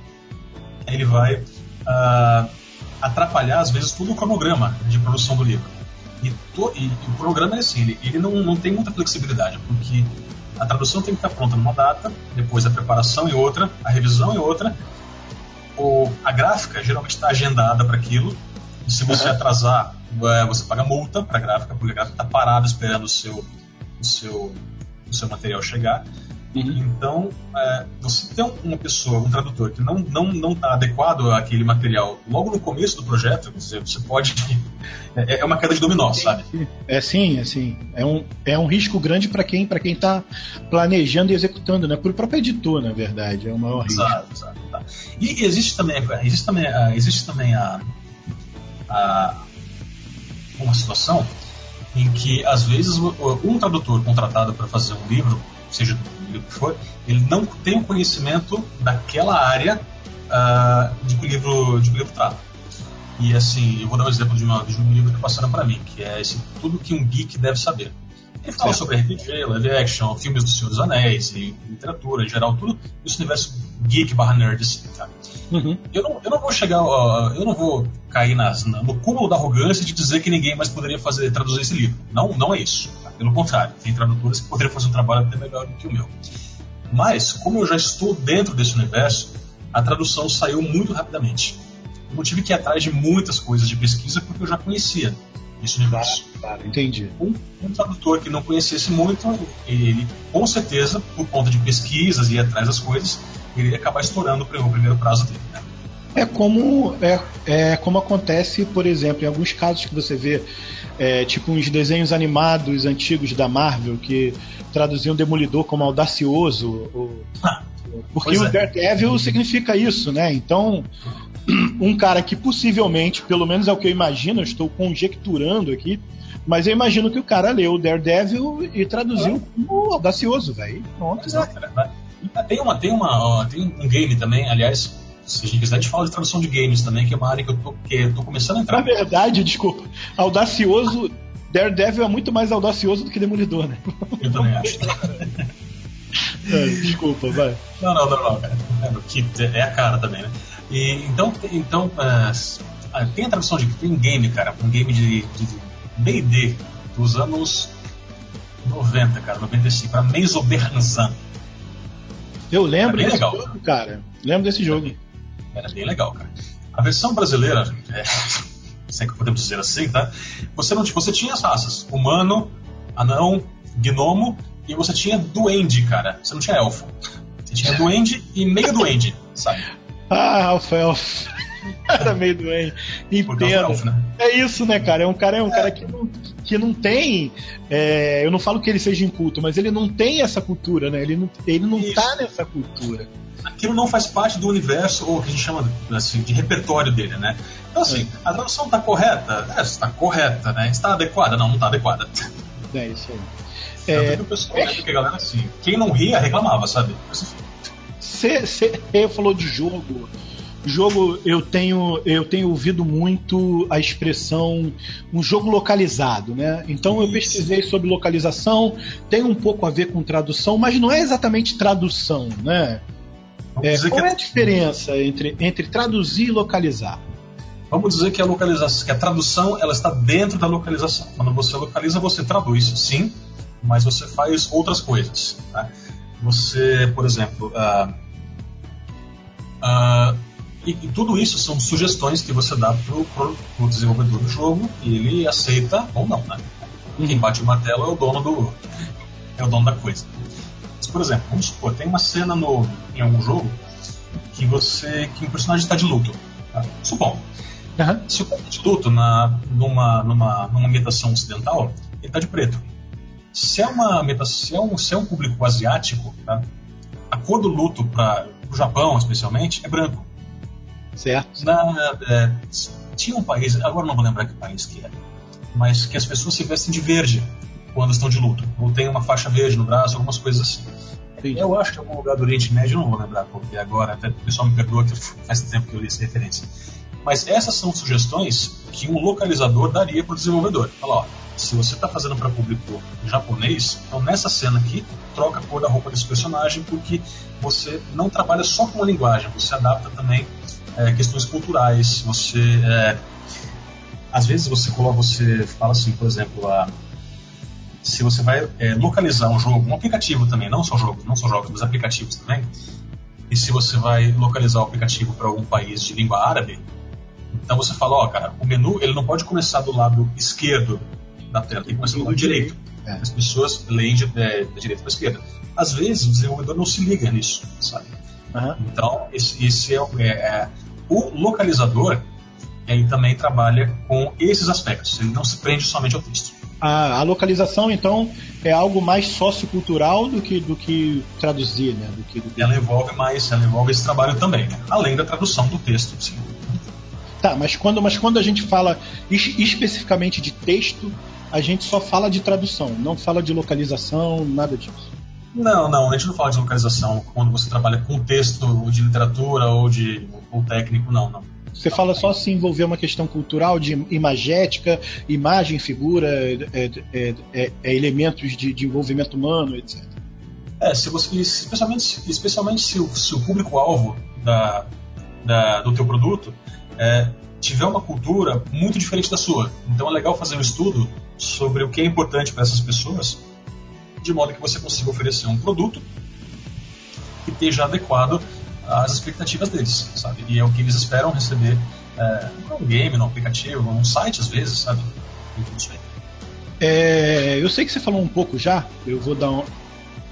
ele vai ah, atrapalhar, às vezes, todo o cronograma de produção do livro. E, to, e, e o cronograma é assim, ele, ele não, não tem muita flexibilidade, porque a tradução tem que estar pronta numa data, depois a preparação em outra, a revisão em outra. Ou a gráfica geralmente está agendada para aquilo. E se você uhum. atrasar, você paga multa para a gráfica, porque a gráfica está parada esperando o seu, o seu, o seu material chegar. Uhum. Então, é, você ter uma pessoa, um tradutor, que não está não, não adequado àquele material logo no começo do projeto, você, você pode... É, é uma queda de dominó, sabe? É sim, é sim. É um, é um risco grande para quem para quem está planejando e executando, né? Para o próprio editor, na verdade, é o maior risco. Exato, exato. Tá. E existe também, existe também, existe também a, a, uma situação em que, às vezes, um tradutor contratado para fazer um livro, seja do livro que for, ele não tem o conhecimento daquela área uh, de que o livro, de que o livro trata. E assim, eu vou dar um exemplo de, uma, de um livro que passaram para mim, que é esse Tudo que um Geek Deve Saber. Ele fala certo. sobre R P G, live action, filmes do Senhor dos Anéis, e literatura em geral, tudo esse universo geek barra nerd, assim, tá? uhum. eu, não, eu não vou chegar, uh, eu não vou cair nas, no cúmulo da arrogância de dizer que ninguém mais poderia fazer, traduzir esse livro. Não, não é isso. Pelo contrário, tem tradutores que poderiam fazer um trabalho até melhor do que o meu. Mas, como eu já estou dentro desse universo, a tradução saiu muito rapidamente. Eu não tive que ir atrás de muitas coisas de pesquisa porque eu já conhecia esse universo. Claro, claro, entendi. Um, um tradutor que não conhecesse muito, ele com certeza, por conta de pesquisas e ir atrás das coisas, ele ia acabar estourando o primeiro prazo dele, né? É como, é, é como acontece, por exemplo, em alguns casos que você vê, é, tipo uns desenhos animados antigos da Marvel que traduziam Demolidor como audacioso. Ou, ah, porque o é. Daredevil uhum. significa isso, né? Então, um cara que possivelmente, pelo menos é o que eu imagino, eu estou conjecturando aqui, mas eu imagino que o cara leu o Daredevil e traduziu é. como audacioso, velho. Pronto. Exato, né? Tem, uma, tem, uma, tem um game também, aliás... seja, a gente fala de tradução de games também, que é uma área que eu tô, que eu tô começando a entrar. Na verdade, desculpa, audacioso, Daredevil é muito mais audacioso do que Demolidor, né? Eu também acho. É, desculpa, vai. Não, não, não, não, cara. É a cara também, né? E, então, então uh, tem a tradução de tem um game, cara, um game de D e D dos anos noventa, cara, noventa e cinco, para Meizoberranzan. Eu lembro desse legal, jogo, cara. Lembro desse jogo. Era bem legal, cara. A versão brasileira, é, se é que podemos dizer assim, tá? Você, não, você tinha as raças: humano, anão, gnomo, e você tinha duende, cara. Você não tinha elfo. Você tinha duende e meio duende, sabe? Ah, elfo, elfo. Era meio doente. Inteiro. Elfo, né? É isso, né, cara? É um cara, é um é. cara que, não, que não tem. É, eu não falo que ele seja inculto, mas ele não tem essa cultura, né? Ele não, ele não tá nessa cultura. Aquilo não faz parte do universo, ou o que a gente chama assim, de repertório dele, né? Então, assim, é. a tradução tá correta? É, está correta, né? Está adequada? Não, não tá adequada. É isso aí. É, que o pessoal, é... né, porque a galera, assim, quem não ria reclamava, sabe? Você falou de jogo. Jogo, eu tenho, eu tenho ouvido muito a expressão um jogo localizado, né? Então eu pesquisei sobre localização, tem um pouco a ver com tradução, mas não é exatamente tradução, né? É, qual é a diferença entre, entre traduzir e localizar? Vamos dizer que a localização, que a tradução, ela está dentro da localização. Quando você localiza, você traduz, sim, mas você faz outras coisas, né? Você, por exemplo, uh, uh, E, e tudo isso são sugestões que você dá pro, pro, pro desenvolvedor do jogo, e ele aceita ou não, né? Quem bate o martelo é o dono do, é o dono da coisa. Mas, por exemplo, vamos supor, tem uma cena no, em algum jogo que você, que um personagem está de luto, tá? Suponho. Uhum. Se o cara está de luto na, numa, numa, numa ambientação ocidental, ele está de preto. Se é uma se é um, se é um público asiático, tá? A cor do luto para o Japão, especialmente, é branco. Certo. Na, é, tinha um país, agora não vou lembrar que país que era, mas que as pessoas se vestem de verde quando estão de luto, ou tem uma faixa verde no braço, algumas coisas assim. Entendi. Eu acho que em algum lugar do Oriente Médio, não vou lembrar porque agora, até o pessoal me perdoa que faz tempo que eu li essa referência. Mas essas são sugestões que um localizador daria para o desenvolvedor. Fala, ó, se você está fazendo para público japonês, então nessa cena aqui, troca a cor da roupa desse personagem, porque você não trabalha só com a linguagem, você adapta também É, questões culturais. Você é, às vezes você coloca, você fala assim, por exemplo, a, se você vai é, localizar um jogo, um aplicativo também, não só jogos, não só jogos, mas aplicativos também. E se você vai localizar o aplicativo para algum país de língua árabe, então você fala, ó, cara, o menu ele não pode começar do lado esquerdo da tela, tem que começar do lado direito. É. As pessoas leem de, é, da direita para esquerda. Às vezes o desenvolvedor não se liga nisso, sabe? Uhum. Então esse, esse é, é, é o localizador, ele também trabalha com esses aspectos, ele não se prende somente ao texto. Ah, a localização, então, é algo mais sociocultural do que, do que traduzir, né? Do que, do que... Ela envolve mais, ela envolve esse trabalho também, né? Além da tradução do texto, sim. Tá, mas quando, mas quando a gente fala es- especificamente de texto, a gente só fala de tradução, não fala de localização, nada disso. Não, não, a gente não fala de localização quando você trabalha com texto, ou de literatura, ou de ou técnico, não, não. Você não, fala não. Só se envolver uma questão cultural, de imagética, imagem, figura, é, é, é, é, elementos de, de envolvimento humano, etcétera. É, se você, especialmente, especialmente se o, se o público-alvo da, da, do teu produto é, tiver uma cultura muito diferente da sua. Então é legal fazer um estudo sobre o que é importante para essas pessoas, de modo que você consiga oferecer um produto que esteja adequado às expectativas deles, sabe? E é o que eles esperam receber é, um game, um aplicativo, um site, às vezes, sabe? É, eu sei que você falou um pouco já, eu vou dar, um,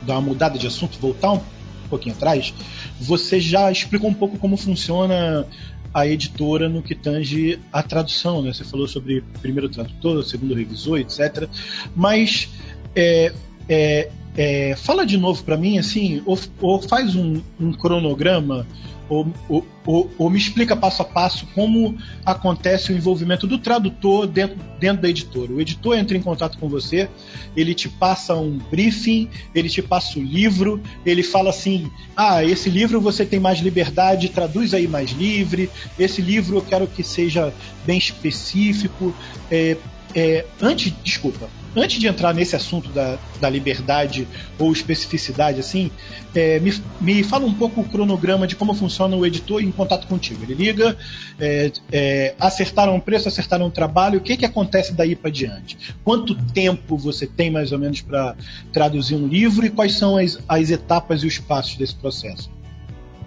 dar uma mudada de assunto, voltar um pouquinho atrás. Você já explicou um pouco como funciona a editora no que tange a tradução, né? Você falou sobre primeiro tradutor, segundo revisor, etcétera. Mas... É, É, é, fala de novo pra mim, assim, ou, ou faz um, um cronograma ou, ou, ou, ou me explica passo a passo como acontece o envolvimento do tradutor dentro, dentro da editora. O editor entra em contato com você, ele te passa um briefing, ele te passa o livro, ele fala assim, ah, esse livro você tem mais liberdade, traduz aí mais livre, esse livro eu quero que seja bem específico. É, é, antes, desculpa, antes de entrar nesse assunto da, da liberdade ou especificidade, assim, é, me, me fala um pouco o cronograma de como funciona o editor em contato contigo. Ele liga, é, é, acertaram o preço, acertaram o trabalho, o que, que acontece daí para diante? Quanto tempo você tem, mais ou menos, para traduzir um livro e quais são as, as etapas e os passos desse processo?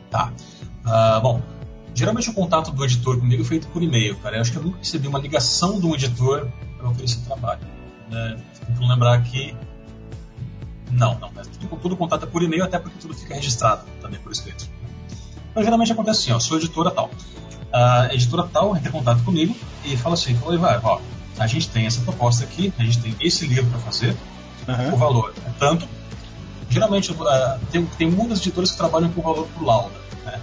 Tá. Uh, bom, geralmente o contato do editor comigo é feito por e-mail, cara. Eu acho que eu nunca recebi uma ligação de um editor para oferecer trabalho. É, tentando lembrar aqui. Não, não, tudo, tudo contato é por e-mail, até porque tudo fica registrado também por escrito. Então geralmente acontece assim, ó, sou editora tal. A editora tal entra em contato comigo e fala assim, fala, vai, ó, a gente tem essa proposta aqui, a gente tem esse livro para fazer, uhum. O valor é tanto. Geralmente uh, tem, tem muitas editoras que trabalham com o valor por lauda, né?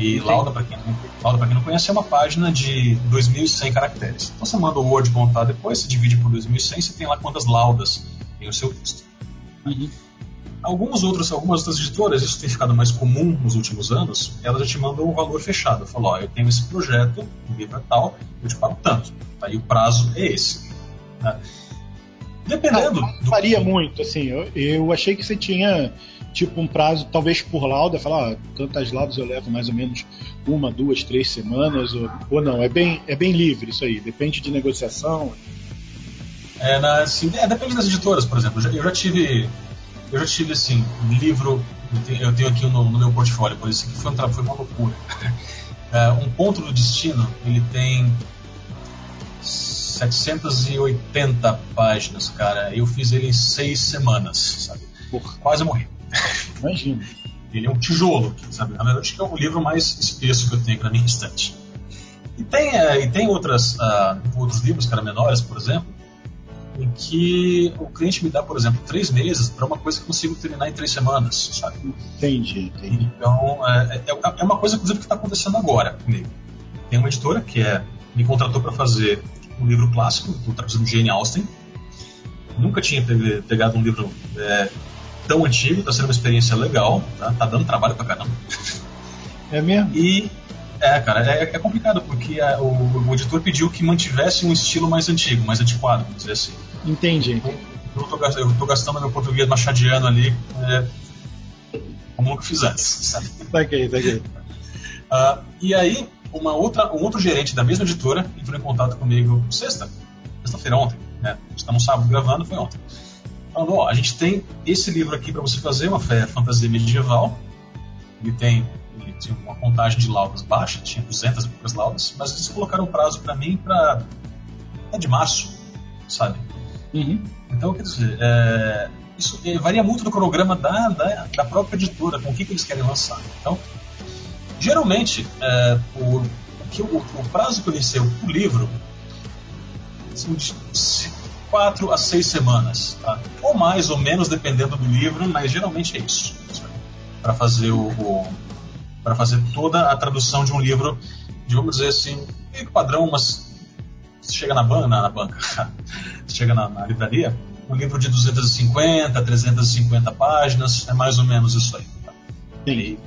E lauda, para quem, quem não conhece, é uma página de dois mil e cem caracteres. Então você manda o Word montar depois, você divide por dois mil e cem, você tem lá quantas laudas tem o seu texto. Uhum. Alguns outros, algumas outras editoras, isso tem ficado mais comum nos últimos anos, elas já te mandam o valor fechado. Falou, ó, eu tenho esse projeto, o livro é tal, eu te pago tanto. Aí o prazo é esse. Né? Dependendo... Não, não varia do... muito, assim, eu, eu achei que você tinha... tipo um prazo, talvez por lauda, falar, ah, tantas laudas eu levo mais ou menos uma, duas, três semanas, ou, ou não, é bem, é bem livre isso aí, depende de negociação. É, na, assim, é, depende das editoras, por exemplo, eu já, eu já tive, eu já tive, assim, um livro, eu tenho, eu tenho aqui no, no meu portfólio, por isso que foi, um, foi uma loucura. É, um Ponto do Destino, ele tem setecentas e oitenta páginas, cara, eu fiz ele em seis semanas, sabe, por... quase morri. Imagina. Ele é um tijolo, sabe? Na verdade, acho que é o livro mais espesso que eu tenho na minha estante. E tem, é, e tem outras, uh, outros livros, cara, menores, por exemplo, em que o cliente me dá, por exemplo, três meses para uma coisa que eu consigo terminar em três semanas, sabe? Entendi, entendi. Então, é, é, é uma coisa, inclusive, que está acontecendo agora comigo. Tem uma editora que é, me contratou para fazer um livro clássico, estou traduzindo Jane Austen. Nunca tinha pegado um livro... É, tão antigo, tá sendo uma experiência legal, tá, tá dando trabalho pra caramba. É mesmo? E, é, cara, é, é complicado, porque a, o, o editor pediu que mantivesse um estilo mais antigo, mais antiquado, vamos dizer assim. Entendi. Eu tô, eu tô gastando meu português machadiano ali, é, como nunca fiz antes, sabe? Tá ok, tá ok. Uh, e aí, uma outra, um outro gerente da mesma editora entrou em contato comigo sexta, sexta-feira ontem, né? Estamos sábado gravando, foi ontem. Falou, ó, a gente tem esse livro aqui para você fazer, uma fantasia medieval. Ele tem ele tinha uma contagem de laudas baixa, tinha duzentas e poucas laudas, mas eles colocaram um prazo para mim para é de março, sabe? Uhum. Então, quer dizer, é, isso é, varia muito do cronograma da, da, da própria editora, com o que, que eles querem lançar. Então, geralmente, é, o, o, o, o prazo que eu recebo pro livro são de quatro a seis semanas, tá? Ou mais ou menos, dependendo do livro, mas geralmente é isso, para fazer o, o para fazer toda a tradução de um livro, de, vamos dizer assim, meio que padrão, mas chega na, ban- na, na banca, chega na, na livraria, um livro de duzentas e cinquenta, trezentas e cinquenta páginas, é mais ou menos isso aí. Tá? E,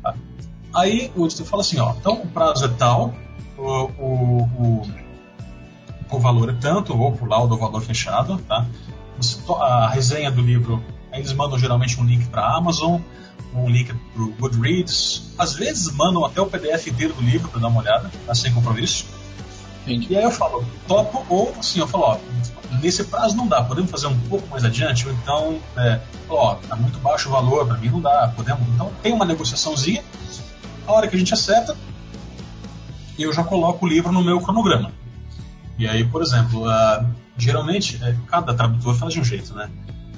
tá? Aí o editor fala assim, ó, então o prazo é tal, o, o, o o valor é tanto, ou por laudo ou valor fechado, tá? A resenha do livro, eles mandam geralmente um link para a Amazon, um link para o Goodreads, às vezes mandam até o P D F inteiro do livro para dar uma olhada, tá? Sem compromisso. Entendi. E aí eu falo, topo, ou assim, eu falo, ó, nesse prazo não dá, podemos fazer um pouco mais adiante, ou então, é, ó, tá muito baixo o valor, para mim não dá, podemos, então tem uma negociaçãozinha, a hora que a gente acerta, eu já coloco o livro no meu cronograma. E aí, por exemplo, uh, geralmente, uh, cada tradutor faz de um jeito, né?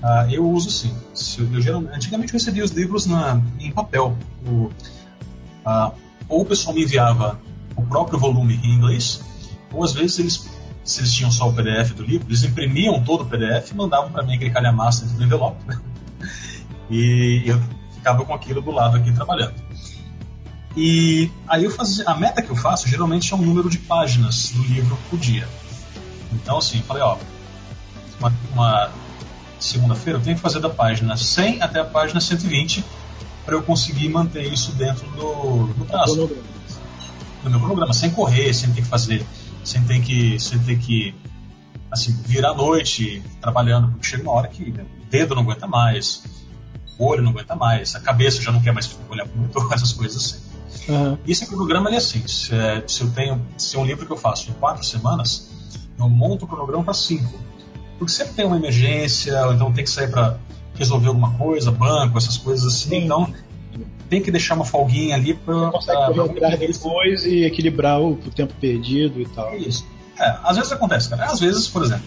Uh, eu uso, sim. Eu, eu, geralmente, antigamente eu recebia os livros na, em papel. O, uh, ou o pessoal me enviava o próprio volume em inglês, ou às vezes, eles, se eles tinham só o P D F do livro, eles imprimiam todo o P D F e mandavam para mim aquele calhamaço dentro do envelope. E eu ficava com aquilo do lado aqui trabalhando. E aí eu faço, a meta que eu faço geralmente é um número de páginas do livro por dia. Então assim, falei, ó, uma, uma segunda-feira eu tenho que fazer da página cem até a página cento e vinte para eu conseguir manter isso dentro do, do prazo, do meu cronograma, sem correr, sem ter que fazer, sem ter que, sem ter que assim, virar à noite trabalhando, porque chega uma hora que o dedo não aguenta mais, o olho não aguenta mais, a cabeça já não quer mais olhar para o monitor, essas coisas assim. Uhum. Esse cronograma ele é assim, se, é, se eu tenho, se é um livro que eu faço em quatro semanas, eu monto o cronograma para cinco, porque sempre tem uma emergência, ou então tem que sair para resolver alguma coisa, banco, essas coisas assim. Sim. Então tem que deixar uma folguinha ali para recuperar depois e equilibrar o, o tempo perdido e tal. Isso. É, às vezes acontece, cara. Às vezes, por exemplo,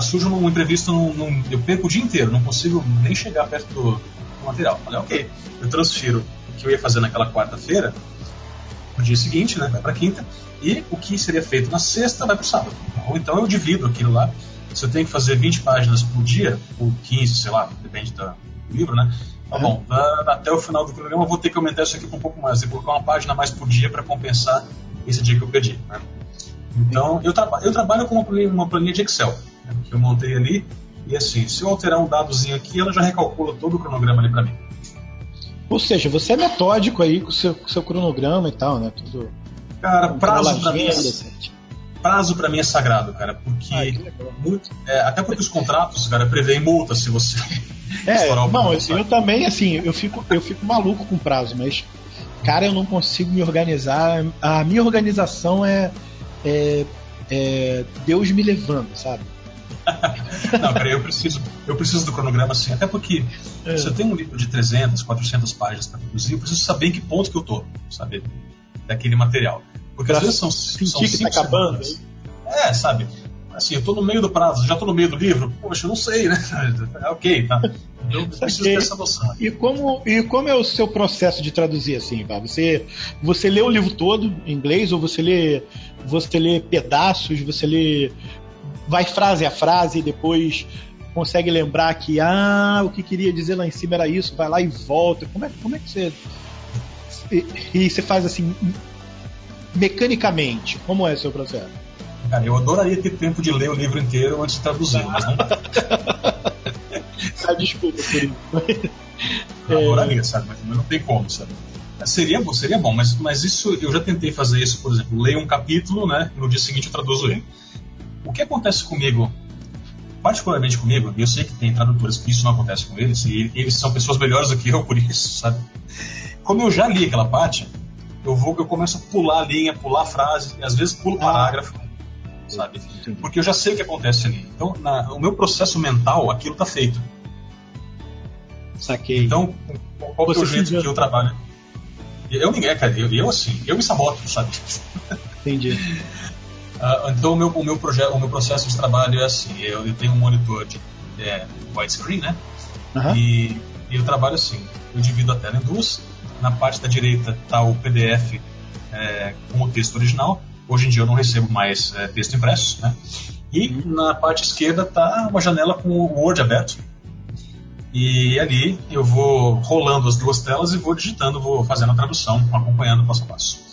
surge um imprevisto, num, num, eu perco o dia inteiro, não consigo nem chegar perto do, do material. Falei, ok, eu transfiro que eu ia fazer naquela quarta-feira no dia seguinte, né, vai pra quinta, e o que seria feito na sexta vai pro sábado, ou então eu divido aquilo lá. Se eu tenho que fazer vinte páginas por dia ou quinze, sei lá, depende do livro, né, tá bom, da, até o final do programa eu vou ter que aumentar isso aqui um pouco mais e colocar uma página a mais por dia para compensar esse dia que eu perdi, né? Então eu, traba- eu trabalho com uma planilha, uma planilha de Excel, né, que eu montei ali, e assim, se eu alterar um dadozinho aqui, ela já recalcula todo o cronograma ali pra mim. Ou seja, você é metódico aí com o seu, com seu cronograma e tal, né? Tudo. Cara, prazo pra, mim é, prazo pra mim é sagrado, cara, porque ah, muito, é, até porque os contratos, cara, prevêem multa se você é, não, não eu, eu também, assim, eu fico, eu fico maluco com prazo, mas cara, eu não consigo me organizar. A minha organização é, é, é Deus me levando, sabe? Não, peraí, eu preciso, eu preciso do cronograma assim, até porque é. Se eu tenho um livro de trezentas, quatrocentas páginas para produzir, eu preciso saber em que ponto que eu tô, sabe, daquele material, porque pra às vezes são, são que cinco tá acabando, é, sabe, assim, eu tô no meio do prazo, já tô no meio do livro, poxa, eu não sei, né, ok, tá, eu preciso okay. ter essa noção. E como, e como é o seu processo de traduzir assim, Ivar? Você, você lê o livro todo em inglês, ou você lê, você lê pedaços, você lê vai frase a frase e depois consegue lembrar que ah, o que queria dizer lá em cima era isso, vai lá e volta. Como é, como é que você... E, e você faz assim, mecanicamente. Como é o seu processo? Cara, eu adoraria ter tempo de ler o livro inteiro antes de traduzir, mas não dá. Ah, desculpa, querido. Eu adoraria, sabe? Mas não tem como, sabe? Seria bom, seria bom, mas, mas isso, eu já tentei fazer isso, por exemplo, leio um capítulo, né? No dia seguinte eu traduzo ele. O que acontece comigo, particularmente comigo, e eu sei que tem tradutores que isso não acontece com eles, e eles são pessoas melhores do que eu por isso, sabe? Como eu já li aquela parte, eu, vou, eu começo a pular a linha, pular a frase, e às vezes pulo parágrafo, sabe? Porque eu já sei o que acontece ali. Então, na, o meu processo mental, aquilo está feito. Saquei. Então, qual que é o jeito que eu trabalho? Eu ninguém, cara. Eu, eu assim, eu me saboto, sabe? Entendi. Uh, então o meu, o, meu proje- o meu processo de trabalho é assim, eu, eu tenho um monitor de é, widescreen, né? Uhum. E, e eu trabalho assim, eu divido a tela em duas, na parte da direita está o P D F é, com o texto original, hoje em dia eu não recebo mais é, texto impresso, né? E uhum. na parte esquerda está uma janela com o Word aberto, e ali eu vou rolando as duas telas e vou digitando, vou fazendo a tradução, acompanhando passo a passo.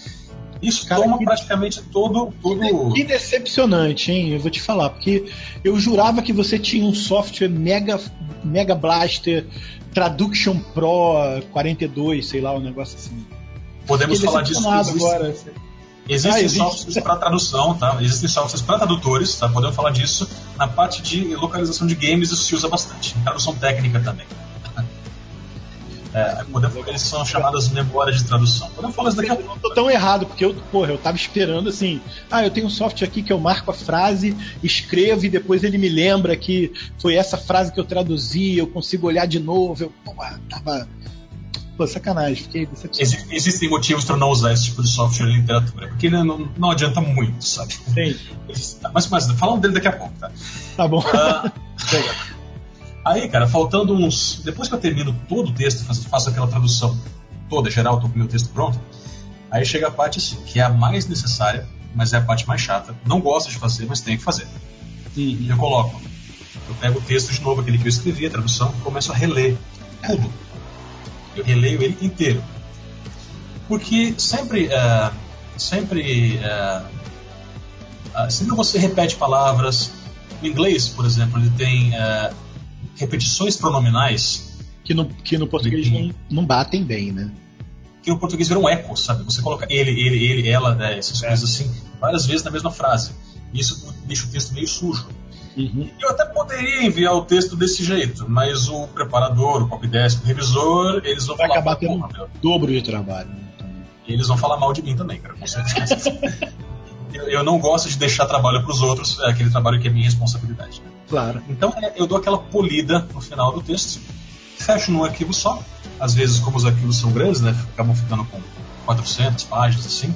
Isso, cara, toma que... praticamente todo, todo... Que decepcionante, hein? Eu vou te falar, porque eu jurava que você tinha um software Mega, Mega Blaster Traduction Pro quarenta e dois, sei lá, um negócio assim. Podemos falar disso agora. Existe, existem ah, existe. softwares para tradução, tá? Existem softwares para tradutores, tá? Podemos falar disso. Na parte de localização de games, isso se usa bastante. Em tradução técnica também. É, eles são chamadas memórias de tradução. Podemos falar isso daqui a pouco. Eu não tô tão errado, porque eu, porra, eu tava esperando assim, ah, eu tenho um software aqui que eu marco a frase, escrevo e depois ele me lembra que foi essa frase que eu traduzi, eu consigo olhar de novo. Eu, porra, tava... Pô, sacanagem, fiquei decepcionado. Existem motivos para não usar esse tipo de software em literatura, porque ele não, não adianta muito, sabe? Sim. Mas, mas falando dele daqui a pouco, tá? Tá bom. Uh... Aí, cara, faltando uns... Depois que eu termino todo o texto, faço, faço aquela tradução toda, geral, tô com o meu texto pronto, aí chega a parte assim, que é a mais necessária, mas é a parte mais chata. Não gosto de fazer, mas tenho que fazer. E eu coloco. Eu pego o texto de novo, aquele que eu escrevi, a tradução, e começo a reler tudo. Eu releio ele inteiro. porque sempre é, sempre é, sempre você repete palavras. No inglês, por exemplo, ele tem é, repetições pronominais que no, que no português não, não batem bem, né? Que no português viram eco, sabe? Você coloca ele, ele, ele, ela, né? Essas é. coisas assim, várias vezes na mesma frase. Isso deixa o texto meio sujo. Uhum. Eu até poderia enviar o texto desse jeito, mas o preparador, o copydesk, o revisor, eles vão vai falar... Vai acabar tendo porra, um dobro de trabalho. Eles vão falar mal de mim também, cara, com certeza. eu, eu não gosto de deixar trabalho pros outros, é aquele trabalho que é minha responsabilidade. Né? Claro. Então eu dou aquela polida no final do texto, fecho num arquivo só. Às vezes, como os arquivos são grandes, né, acabam ficando com quatrocentas páginas, assim.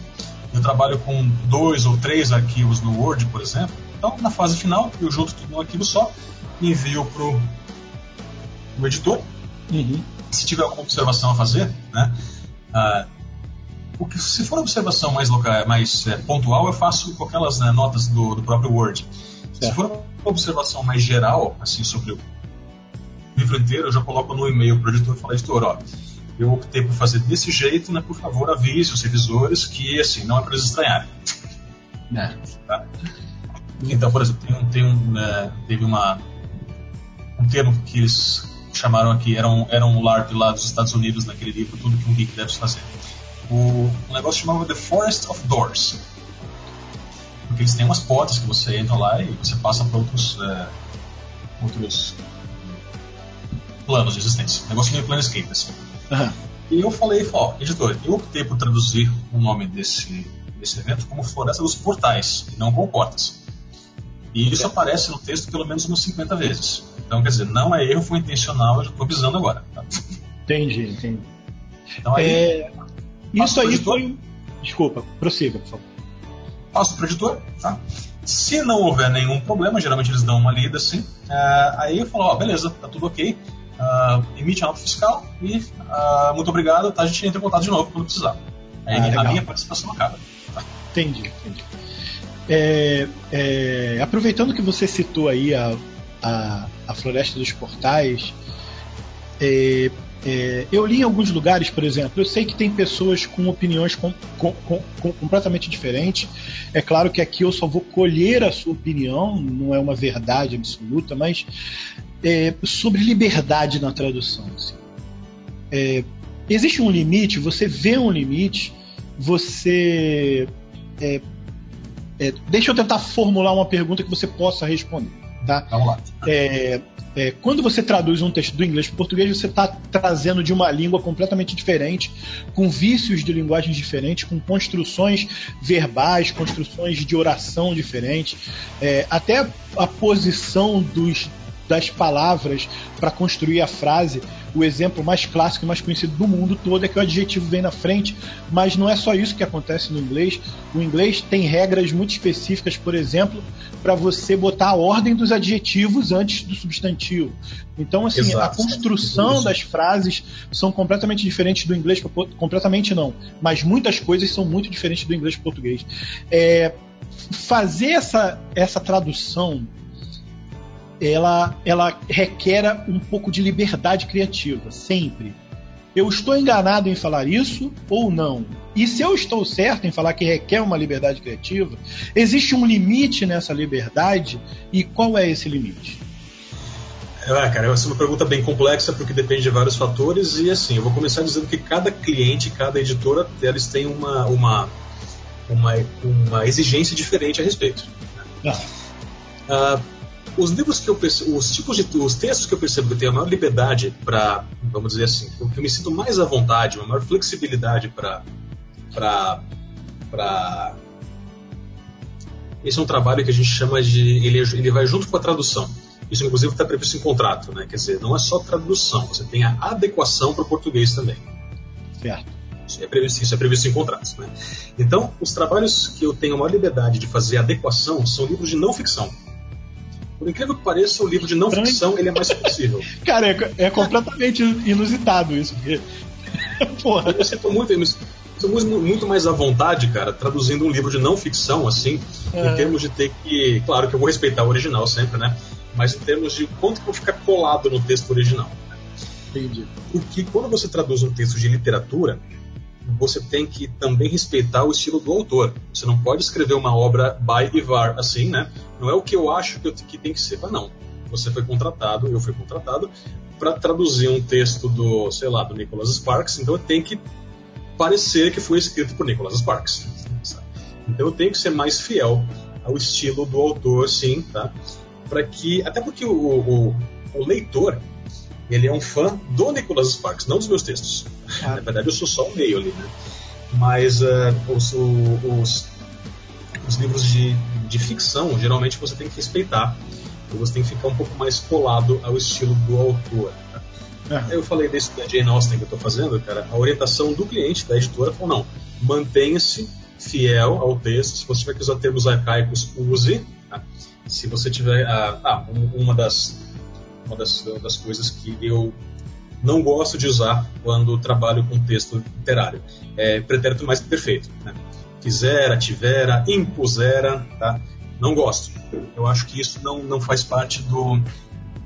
Eu trabalho com dois ou três arquivos no Word, por exemplo. Então, na fase final, eu junto tudo num arquivo só, envio pro o editor. Uhum. Se tiver alguma observação a fazer, né? Ah, o que, se for uma observação mais, local, mais é, pontual, eu faço com aquelas, né, notas do, do próprio Word. É. Se for uma observação mais geral, assim, sobre o livro inteiro, eu já coloco no e-mail pro editor e falo, editor, ó, eu optei por fazer desse jeito, né? Por favor, avise os revisores que, assim, não é para eles estranharem. É. Tá? Então, por exemplo, tem um, tem um, é, teve uma, um termo que eles chamaram aqui, era um, era um LARP lá dos Estados Unidos, naquele livro, Tudo que um Geek Deve Fazer. O um negócio chamava The Forest of Doors. Porque eles têm umas portas que você entra lá e você passa para outros, é, outros planos de existência. Um negócio meio planescape, assim. Uhum. E eu falei, ó, editor, eu optei por traduzir o nome desse, desse evento como Floresta dos Portais, e não com portas. E isso é. aparece no texto pelo menos umas cinquenta vezes. Então, quer dizer, não é erro, foi intencional, eu já tô avisando agora. Tá? Entendi, entendi. Então, aí, é... Isso aí editor, foi... Desculpa, prossiga, por favor. Passo pro editor, tá? Se não houver nenhum problema, geralmente eles dão uma lida, assim. Uh, aí eu falo, ó, beleza, tá tudo ok. Uh, emite a nota fiscal e uh, muito obrigado, tá? A gente entra em contato de novo quando precisar. Aí ah, a minha participação acaba. Tá. Entendi, entendi. É, é, aproveitando que você citou aí a, a, a Floresta dos Portais, é, é, eu li em alguns lugares, por exemplo, eu sei que tem pessoas com opiniões com, com, com, completamente diferentes. É claro que aqui eu só vou colher a sua opinião, não é uma verdade absoluta, mas... É, sobre liberdade na tradução, assim. É, existe um limite, você vê um limite, você é, é, deixa eu tentar formular uma pergunta que você possa responder, tá? Vamos lá. É, é, quando você traduz um texto do inglês para o português, você está trazendo de uma língua completamente diferente, com vícios de linguagem diferentes, com construções verbais, construções de oração diferentes, é, até a posição dos das palavras para construir a frase. O exemplo mais clássico e mais conhecido do mundo todo é que o adjetivo vem na frente, mas não é só isso que acontece no inglês. O inglês tem regras muito específicas, por exemplo, para você botar a ordem dos adjetivos antes do substantivo. Então, assim, exato, a construção das frases são completamente diferentes do inglês para português. Completamente não, mas muitas coisas são muito diferentes do inglês para português. É, fazer essa, essa tradução Ela, ela requer um pouco de liberdade criativa, sempre. Eu estou enganado em falar isso ou não? E se eu estou certo em falar que requer uma liberdade criativa, existe um limite nessa liberdade? E qual é esse limite? É, cara, essa é uma pergunta bem complexa, porque depende de vários fatores. E assim, eu vou começar dizendo que cada cliente, cada editora, eles têm uma, uma, uma, uma exigência diferente a respeito. Ah. Ah, Os livros que eu percebo, os tipos de os textos que eu percebo que eu tenho a maior liberdade para, vamos dizer assim, que eu me sinto mais à vontade, uma maior flexibilidade para para para esse é um trabalho que a gente chama de ele, ele vai junto com a tradução. Isso inclusive está previsto em contrato, né? Quer dizer, não é só tradução, você tem a adequação para o português também. Certo. Isso é previsto, isso é previsto em contratos, né? Então, os trabalhos que eu tenho a maior liberdade de fazer adequação são livros de não ficção. Por incrível que pareça, o livro de não ficção ele é mais flexível. Cara, é, é completamente inusitado isso. Porque... Porra. Eu sinto muito, muito mais à vontade, cara, traduzindo um livro de não ficção, assim, é. em termos de ter que... Claro que eu vou respeitar o original sempre, né? Mas em termos de quanto que eu vou ficar colado no texto original. Né? Entendi. Porque quando você traduz um texto de literatura, você tem que também respeitar o estilo do autor. Você não pode escrever uma obra by Ivar, assim, né? Não é o que eu acho que, eu, que tem que ser, mas não. Você foi contratado, eu fui contratado, para traduzir um texto do, sei lá, do Nicholas Sparks, então eu tenho que parecer que foi escrito por Nicholas Sparks. Sabe? Então eu tenho que ser mais fiel ao estilo do autor, sim, tá? Para que, até porque o, o, o leitor, ele é um fã do Nicholas Sparks, não dos meus textos. Ah. Na verdade, eu sou só o meio ali, né? Mas uh, os, os, os livros de, de ficção, geralmente você tem que respeitar. Você tem que ficar um pouco mais colado ao estilo do autor. Tá? Ah. Eu falei desse da Jane Austen que eu tô fazendo, cara. A orientação do cliente, da editora, falou: não, mantenha-se fiel ao texto. Se você tiver que usar termos arcaicos, use. Tá? Se você tiver... Ah, ah, uma das... Uma das, das coisas que eu não gosto de usar quando trabalho com texto literário é pretérito mais que perfeito, né? Quisera, tivera, impusera, tá? Não gosto. Eu acho que isso não, não faz parte do,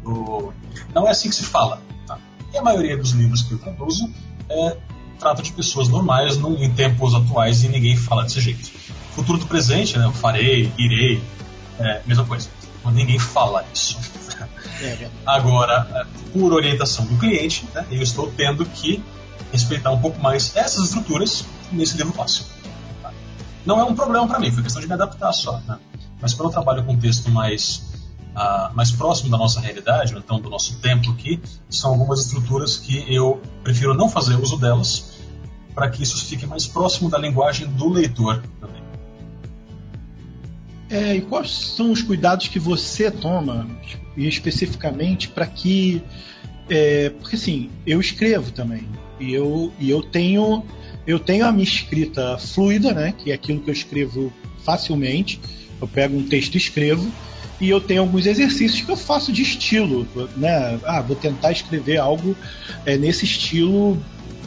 do... Não é assim que se fala, tá? E a maioria dos livros que eu traduzo é, trata de pessoas normais não, em tempos atuais, e ninguém fala desse jeito. Futuro do presente, né? Eu farei, irei, é, mesma coisa. Ninguém fala isso. Agora, por orientação do cliente, né, eu estou tendo que respeitar um pouco mais essas estruturas nesse livro clássico. Tá? Não é um problema para mim, foi questão de me adaptar só. Né? Mas quando eu trabalho com um texto mais, uh, mais próximo da nossa realidade, ou então do nosso tempo aqui, são algumas estruturas que eu prefiro não fazer uso delas, para que isso fique mais próximo da linguagem do leitor também. É, e quais são os cuidados que você toma, e especificamente para que... É, porque assim, eu escrevo também, e eu, e eu, tenho, eu tenho a minha escrita fluida, né, que é aquilo que eu escrevo facilmente. Eu pego um texto e escrevo, e eu tenho alguns exercícios que eu faço de estilo, né? Ah, vou tentar escrever algo é, nesse estilo...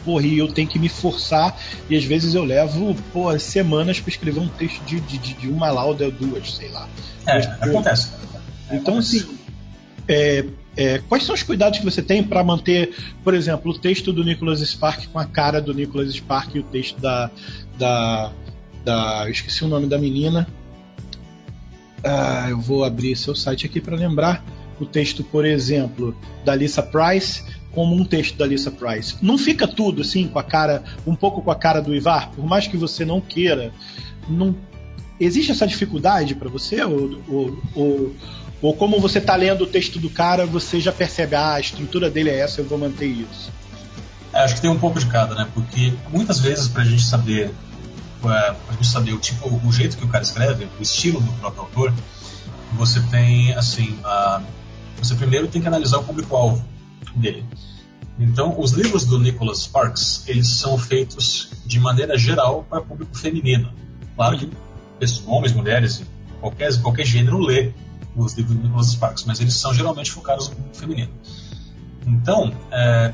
Porra, e eu tenho que me forçar, e às vezes eu levo porra, semanas para escrever um texto de, de, de uma lauda ou duas, sei lá. É, acontece. Então, assim, é, é, quais são os cuidados que você tem para manter, por exemplo, o texto do Nicholas Sparks com a cara do Nicholas Sparks e o texto da... da, da eu esqueci o nome da menina. Ah, eu vou abrir seu site aqui para lembrar. O texto, por exemplo, da Lisa Price... como um texto da Lisa Price. Não fica tudo assim, com a cara, um pouco com a cara do Ivar, por mais que você não queira. Não... Existe essa dificuldade para você? Ou, ou, ou, ou como você está lendo o texto do cara, você já percebe, ah, a estrutura dele é essa, eu vou manter isso? É, acho que tem um pouco de cada, né? Porque muitas vezes, para a gente saber, pra gente saber o, tipo, o jeito que o cara escreve, o estilo do próprio autor, você tem, assim, a... você primeiro tem que analisar o público-alvo dele. Então, os livros do Nicholas Sparks, eles são feitos de maneira geral para público feminino. Claro que homens, mulheres, qualquer, qualquer gênero lê os livros do Nicholas Sparks, mas eles são geralmente focados no público feminino. Então, é,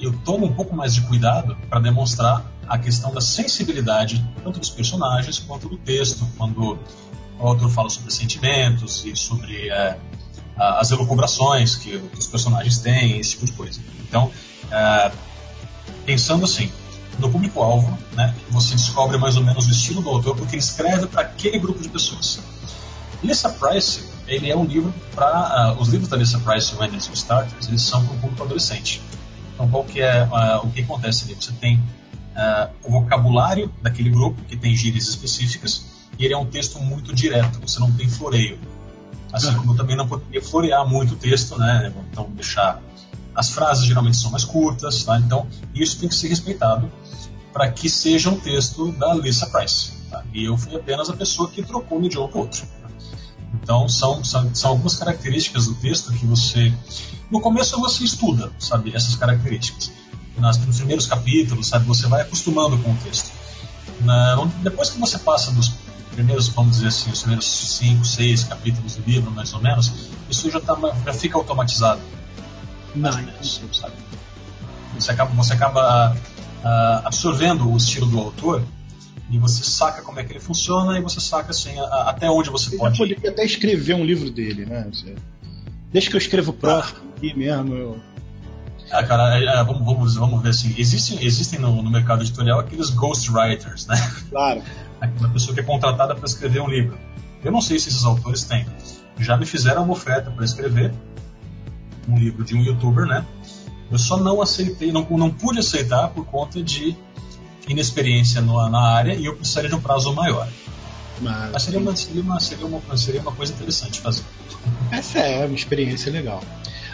eu tomo um pouco mais de cuidado para demonstrar a questão da sensibilidade tanto dos personagens quanto do texto, quando o autor fala sobre sentimentos e sobre... É, as elucubrações que os personagens têm, esse tipo de coisa. Então, é, pensando assim, no público-alvo, né, você descobre mais ou menos o estilo do autor porque ele escreve para aquele grupo de pessoas. Lisa Price, ele é um livro para... Uh, os livros da Lisa Price, o Enders e o Starters, eles são para o público adolescente. Então, qual que é uh, o que acontece ali? Você tem uh, o vocabulário daquele grupo, que tem gírias específicas, e ele é um texto muito direto, você não tem floreio. Assim como eu também não poderia florear muito o texto, né? Então, deixar... As frases geralmente são mais curtas, tá? Então, isso tem que ser respeitado para que seja um texto da Lisa Price. Tá? E eu fui apenas a pessoa que trocou de um para o outro. Tá? Então, são, são, são algumas características do texto que você... No começo, você estuda, sabe? Essas características. Nas, nos primeiros capítulos, sabe? Você vai acostumando com o texto. Na, depois que você passa dos... primeiros, vamos dizer assim, os primeiros cinco, seis capítulos do livro, mais ou menos, isso já, tá, já fica automatizado. Mais ou menos, sabe? Você acaba, você acaba uh, absorvendo o estilo do autor e você saca como é que ele funciona e você saca assim, a, a, até onde você eu pode. Você poderia até escrever um livro dele, né? Deixa que eu escrevo o próximo aqui mesmo. Eu... Ah, cara, é, é, vamos, vamos, vamos ver assim. Existem, existem no, no mercado editorial aqueles ghostwriters, né? Claro. Aquela pessoa que é contratada para escrever um livro. Eu não sei se esses autores têm. Já me fizeram uma oferta para escrever um livro de um youtuber, né? Eu só não aceitei, não, não pude aceitar por conta de inexperiência no, na área, e eu precisaria de um prazo maior. Mas, Mas seria, uma, seria, uma, seria, uma, seria uma coisa interessante fazer. Essa é uma experiência legal.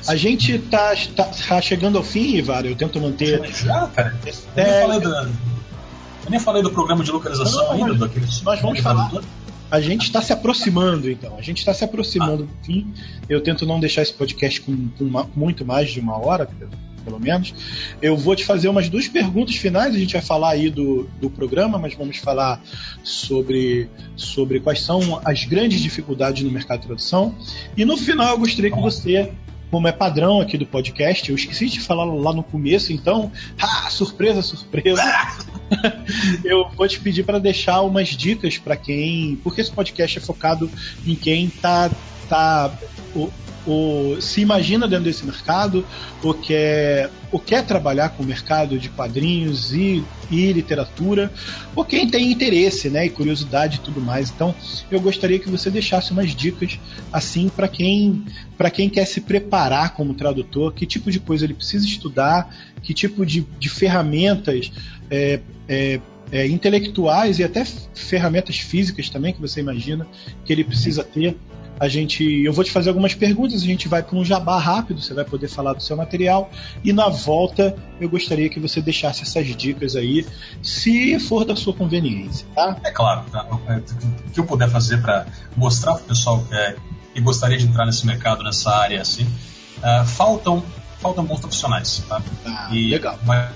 A gente tá, tá, tá chegando ao fim, Ivar. Eu tento manter. Mas já, cara? Eu, é... nem falei da, eu nem falei do programa de localização não, ainda. Nós, daquele... nós vamos falar. A gente está se aproximando, então. A gente está se aproximando do fim. Eu tento não deixar esse podcast com, com uma, muito mais de uma hora, pelo menos. Eu vou te fazer umas duas perguntas finais. A gente vai falar aí do, do programa, mas vamos falar sobre, sobre quais são as grandes dificuldades no mercado de tradução. E no final eu gostaria que você, como é padrão aqui do podcast, eu esqueci de falar lá no começo, então, ah, surpresa, surpresa, eu vou te pedir para deixar umas dicas para quem, porque esse podcast é focado em quem tá, tá, ou, ou, se imagina dentro desse mercado, ou quer, ou quer trabalhar com o mercado de quadrinhos e, e literatura, ou quem tem interesse, né, e curiosidade e tudo mais. Então, eu gostaria que você deixasse umas dicas assim para quem... para quem quer se preparar como tradutor, que tipo de coisa ele precisa estudar, que tipo de, de ferramentas é, é, é, intelectuais e até ferramentas físicas também, que você imagina que ele precisa ter. A gente, eu vou te fazer algumas perguntas, a gente vai para um jabá rápido, você vai poder falar do seu material, e na volta eu gostaria que você deixasse essas dicas aí, se for da sua conveniência, tá? É claro, tá? O que eu puder fazer para mostrar para o pessoal que é... e gostaria de entrar nesse mercado, nessa área assim, uh, faltam faltam bons profissionais, tá? Ah, e legal. Uma,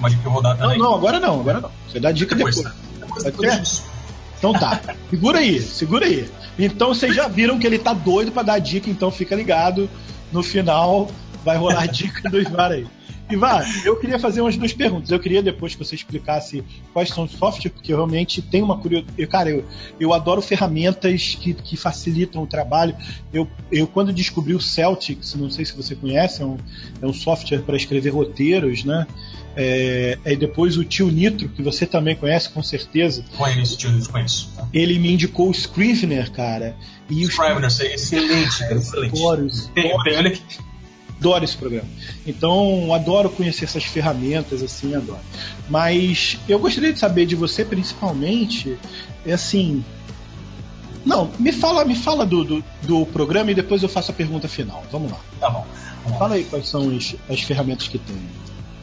uma dica que eu vou dar também. Não, não, agora não, agora não. Você dá a dica depois. Depois, tá? depois, depois disso. Então tá, segura aí, segura aí. Então vocês já viram que ele tá doido pra dar a dica, então fica ligado, no final vai rolar a dica do Ivar aí. Ivar, eu queria fazer umas duas perguntas. Eu queria depois que você explicasse quais são os softwares, porque eu realmente tenho uma curiosidade. Cara, eu, eu adoro ferramentas que, que facilitam o trabalho. Eu, eu, quando descobri o Celtics, não sei se você conhece, é um, é um software para escrever roteiros, né? É, e depois o Tio Nitro, que você também conhece, com certeza. Conheço, Tio Nitro, conheço. Ele me indicou o Scrivener, cara. E o Scrivener, é excelente, cara, excelente. Adoro, olha que... adoro esse programa. Então, adoro conhecer essas ferramentas, assim, adoro. Mas eu gostaria de saber de você, principalmente, é assim... Não, me fala, me fala do, do, do programa e depois eu faço a pergunta final. Vamos lá. Tá bom. Vamos fala lá. Aí quais são as, as ferramentas que tem.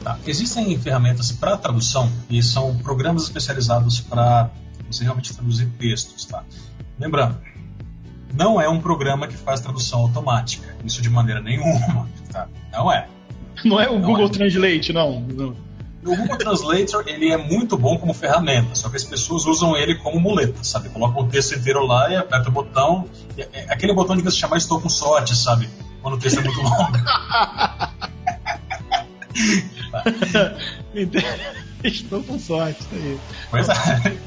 Tá. Existem ferramentas para tradução e são programas especializados para você realmente traduzir textos, tá? Lembrando, não é um programa que faz tradução automática. Isso de maneira nenhuma, tá? Não é. Não é o não Google é. Translate, não. não. O Google Translator, ele é muito bom como ferramenta, só que as pessoas usam ele como muleta, sabe? Colocam o texto inteiro lá e aperta o botão. Aquele botão de você chamar estou com sorte, sabe? Quando o texto é muito longo. Estou com sorte, tá aí. Pois é.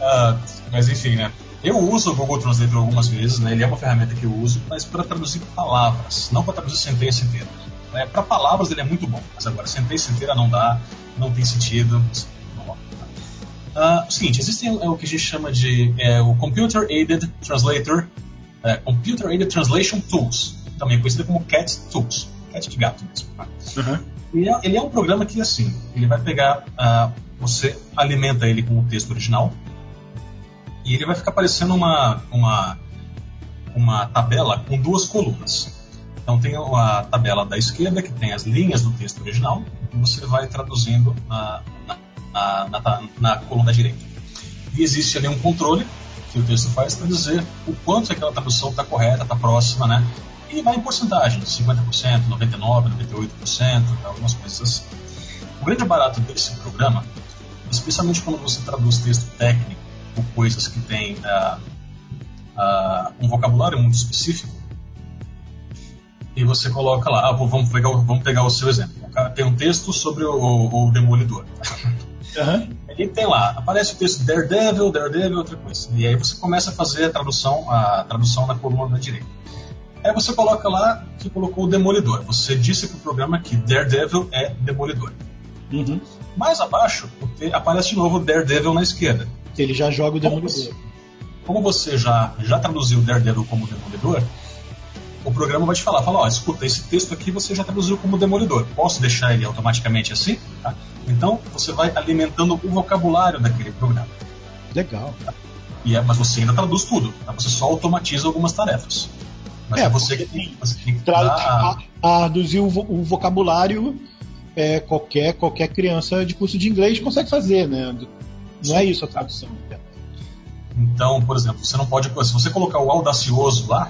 uh, mas enfim, né? Eu uso o Google Translate algumas vezes, né? Ele é uma ferramenta que eu uso, mas para traduzir palavras, não para traduzir sentença inteira. É, para palavras ele é muito bom, mas agora sentença inteira não dá, não tem sentido. Não dá. Uh, seguinte, existe é, o que a gente chama de é, o Computer Aided Translator, é, Computer Aided Translation Tools, também conhecido como CAT Tools, CAT de gato mesmo. Uhum. Ele, é, ele é um programa que assim, ele vai pegar, uh, você alimenta ele com o texto original. E ele vai ficar parecendo uma, uma, uma tabela com duas colunas. Então tem a tabela da esquerda, que tem as linhas do texto original, e você vai traduzindo na, na, na, na, na coluna da direita. E existe ali um controle que o texto faz para dizer o quanto aquela tradução está correta, está próxima, né? E vai em porcentagem, cinquenta por cento, noventa e nove por cento, noventa e oito por cento, algumas coisas assim. O grande barato desse programa, especialmente quando você traduz texto técnico, coisas que têm uh, uh, um vocabulário muito específico, e você coloca lá, ah, vamos, pegar, vamos pegar o seu exemplo. Tem um texto sobre o, o, o Demolidor. Uhum. Ele tem lá, aparece o texto Daredevil, Daredevil, outra coisa. E aí você começa a fazer a tradução, a tradução na coluna da direita. Aí você coloca lá, você colocou o Demolidor. Você disse pro programa que Daredevil é Demolidor. Uhum. Mais abaixo, aparece de novo Daredevil na esquerda. Ele já joga o Demolidor. Como você, como você já, já traduziu Daredevil como Demolidor, o programa vai te falar, fala, ó, escuta, esse texto aqui você já traduziu como Demolidor. Posso deixar ele automaticamente assim? Tá? Então, você vai alimentando o vocabulário daquele programa. Legal. Tá? E é, mas você ainda traduz tudo, tá? Você só automatiza algumas tarefas. Mas é você que tem, você tem que traduzir traduzir o, vo, o vocabulário. É, qualquer, qualquer criança de curso de inglês consegue fazer, né? Não é isso a tradução. Então, por exemplo, você não pode... Se você colocar o audacioso lá...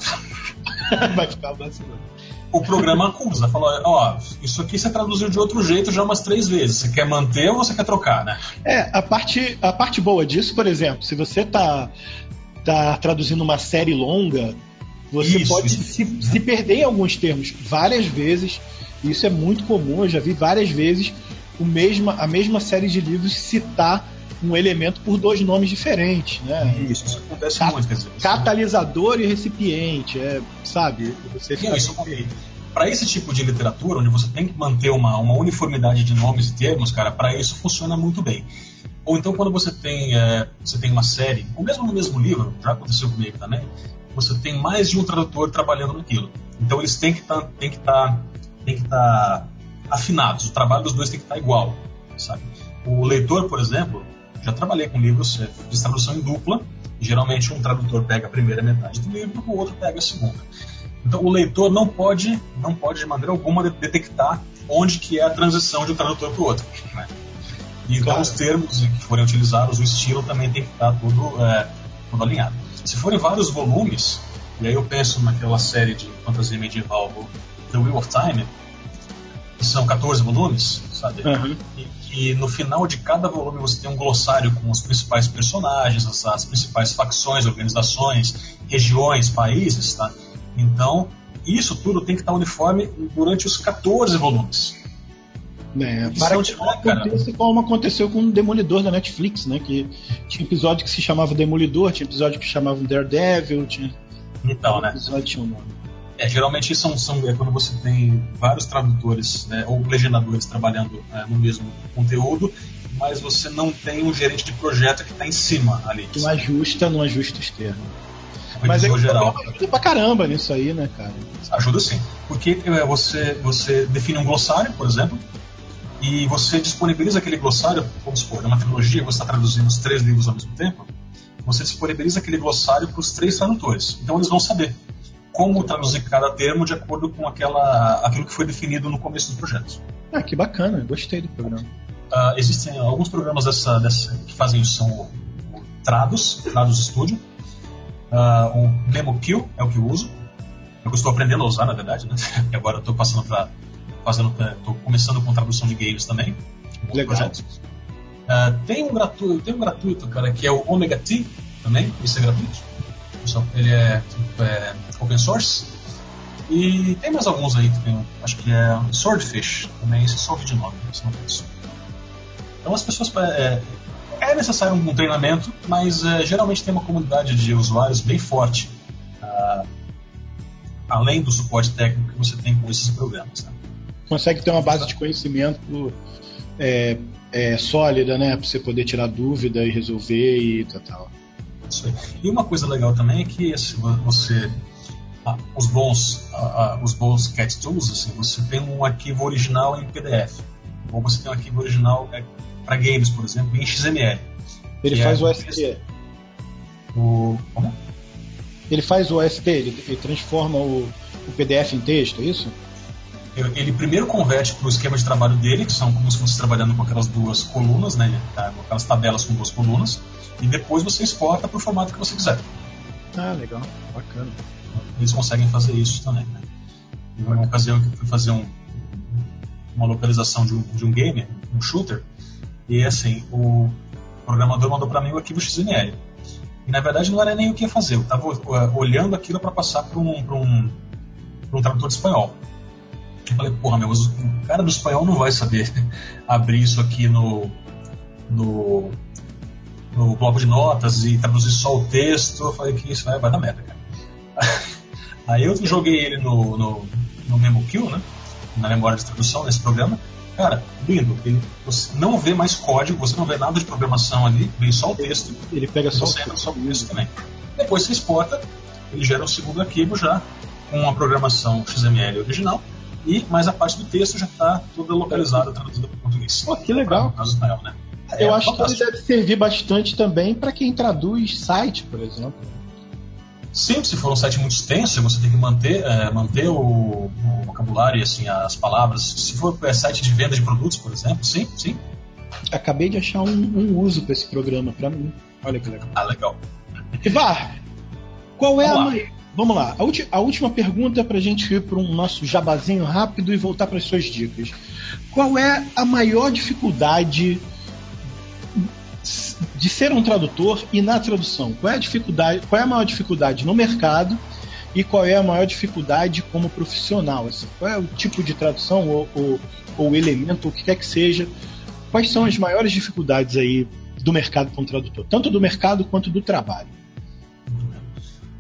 vai ficar audacioso. O programa acusa, fala, ó, isso aqui você traduziu de outro jeito já umas três vezes. Você quer manter ou você quer trocar, né? É, a parte, a parte boa disso, por exemplo, se você tá, tá traduzindo uma série longa, você isso, pode isso. Se, se perder em alguns termos várias vezes... Isso é muito comum, eu já vi várias vezes o mesma, a mesma série de livros citar um elemento por dois nomes diferentes, né? Isso, isso acontece Cat- muito. Quer dizer, catalisador isso, né? E recipiente, é, sabe? Você fica... Isso, para esse tipo de literatura, onde você tem que manter uma, uma uniformidade de nomes e termos, cara, para isso funciona muito bem. Ou então quando você tem, é, você tem uma série, ou mesmo no mesmo livro, já aconteceu comigo também, você tem mais de um tradutor trabalhando naquilo. Então eles têm que tá, estar... tem que estar afinados, o trabalho dos dois tem que estar igual, sabe? O leitor, por exemplo, já trabalhei com livros de tradução em dupla, geralmente um tradutor pega a primeira metade do livro, o outro pega a segunda. Então o leitor não pode, não pode de maneira alguma detectar onde que é a transição de um tradutor para o outro, né? E claro. Então os termos que forem utilizados, o estilo também tem que estar tudo, é, tudo alinhado. Se forem vários volumes, e aí eu penso naquela série de fantasia medieval The Wheel of Time, que são catorze volumes, sabe? Uhum. E que no final de cada volume você tem um glossário com os principais personagens, as, as principais facções, organizações, regiões, países, tá? Então, isso tudo tem que estar uniforme durante os catorze volumes. É, para que tiver, aconteça cara... como aconteceu com o Demolidor da Netflix, né? Que tinha episódio que se chamava Demolidor, tinha episódio que se chamava Daredevil, tinha... Então, né? Episódio tinha um nome. É, geralmente são, são, é quando você tem vários tradutores, né, ou legendadores trabalhando, né, no mesmo conteúdo, mas você não tem um gerente de projeto que está em cima ali. Não ajusta, não ajusta os termos. Mas é que geral, ajuda pra caramba nisso aí, né, cara? Ajuda sim. Porque é, você, você define um glossário, por exemplo, e você disponibiliza aquele glossário, vamos supor, é uma trilogia, você está traduzindo os três livros ao mesmo tempo, você disponibiliza aquele glossário para os três tradutores. Então eles vão saber como traduzir cada termo de acordo com aquela, aquilo que foi definido no começo do projeto. Ah, que bacana, gostei do programa. Uh, existem alguns programas dessa, dessa, que fazem isso, são o, o Trados, Trados Studio, uh, o MemoQ é o que eu uso, eu estou aprendendo a usar, na verdade, né? E agora eu estou passando para, estou começando com tradução de games também. Um Legal. Projeto. Uh, tem, um gratu- tem um gratuito, cara, que é o Omega T também, isso é gratuito. Ele é, é open source. E tem mais alguns aí que tem, acho que é Swordfish também, esse software de nome, se não conheço. Então as pessoas é, é necessário um treinamento, mas é, geralmente tem uma comunidade de usuários bem forte, ah, além do suporte técnico que você tem com esses programas, né? Consegue ter uma base de conhecimento é, é, sólida, né, para você poder tirar dúvida e resolver e tal, tal. E uma coisa legal também é que assim, você, ah, os bons, ah, os bons cat tools, assim, você tem um arquivo original em P D F, ou você tem um arquivo original é, para games, por exemplo, em X M L. Ele faz é, o O S T. O, como? Ele faz o O S T, ele, ele transforma o, o P D F em texto, é isso? Ele primeiro converte para o esquema de trabalho dele, que são como se fosse trabalhando com aquelas duas colunas, né, com aquelas tabelas com duas colunas, e depois você exporta para o formato que você quiser. Ah, legal, bacana. Eles conseguem fazer isso também, né? Em uma ocasião que eu fui fazer um, uma localização de um, de um game, um shooter, e assim, o programador mandou para mim o arquivo X M L. E na verdade não era nem o que ia fazer, eu estava olhando aquilo para passar para um, para um, para um tradutor de espanhol. Eu falei, porra, meu, o cara do espanhol não vai saber abrir isso aqui no, no, no bloco de notas e traduzir só o texto. Eu falei que isso vai, vai dar merda, cara. Aí eu joguei ele no, no, no MemoQ, né? Na memória de distribuição, nesse programa. Cara, lindo. Ele, você não vê mais código, você não vê nada de programação ali, vem só o texto. Ele pega só, você o só o texto também. Depois você exporta, ele gera um segundo arquivo já, com a programação X M L original, e, mas a parte do texto já está toda localizada, traduzida para o português. Pô, que legal. Pra, pra, pra, né? é, Eu é acho fantástico. Que ele deve servir bastante também para quem traduz site, por exemplo. Sim, se for um site muito extenso, você tem que manter, é, manter o, o vocabulário e assim, as palavras. Se for é, site de venda de produtos, por exemplo, sim, sim. Acabei de achar um, um uso para esse programa, para mim. Olha que legal. Ah, legal. Ivar, qual é Vamos a lá. Maior... Vamos lá. A, ulti... a última pergunta é para a gente ir para um nosso jabazinho rápido e voltar para as suas dicas. Qual é a maior dificuldade de ser um tradutor e na tradução? Qual é a dificuldade, qual é a maior dificuldade no mercado e qual é a maior dificuldade como profissional? Assim, qual é o tipo de tradução ou, ou, ou elemento, o que quer que seja? Quais são as maiores dificuldades aí do mercado como tradutor? Tanto do mercado quanto do trabalho.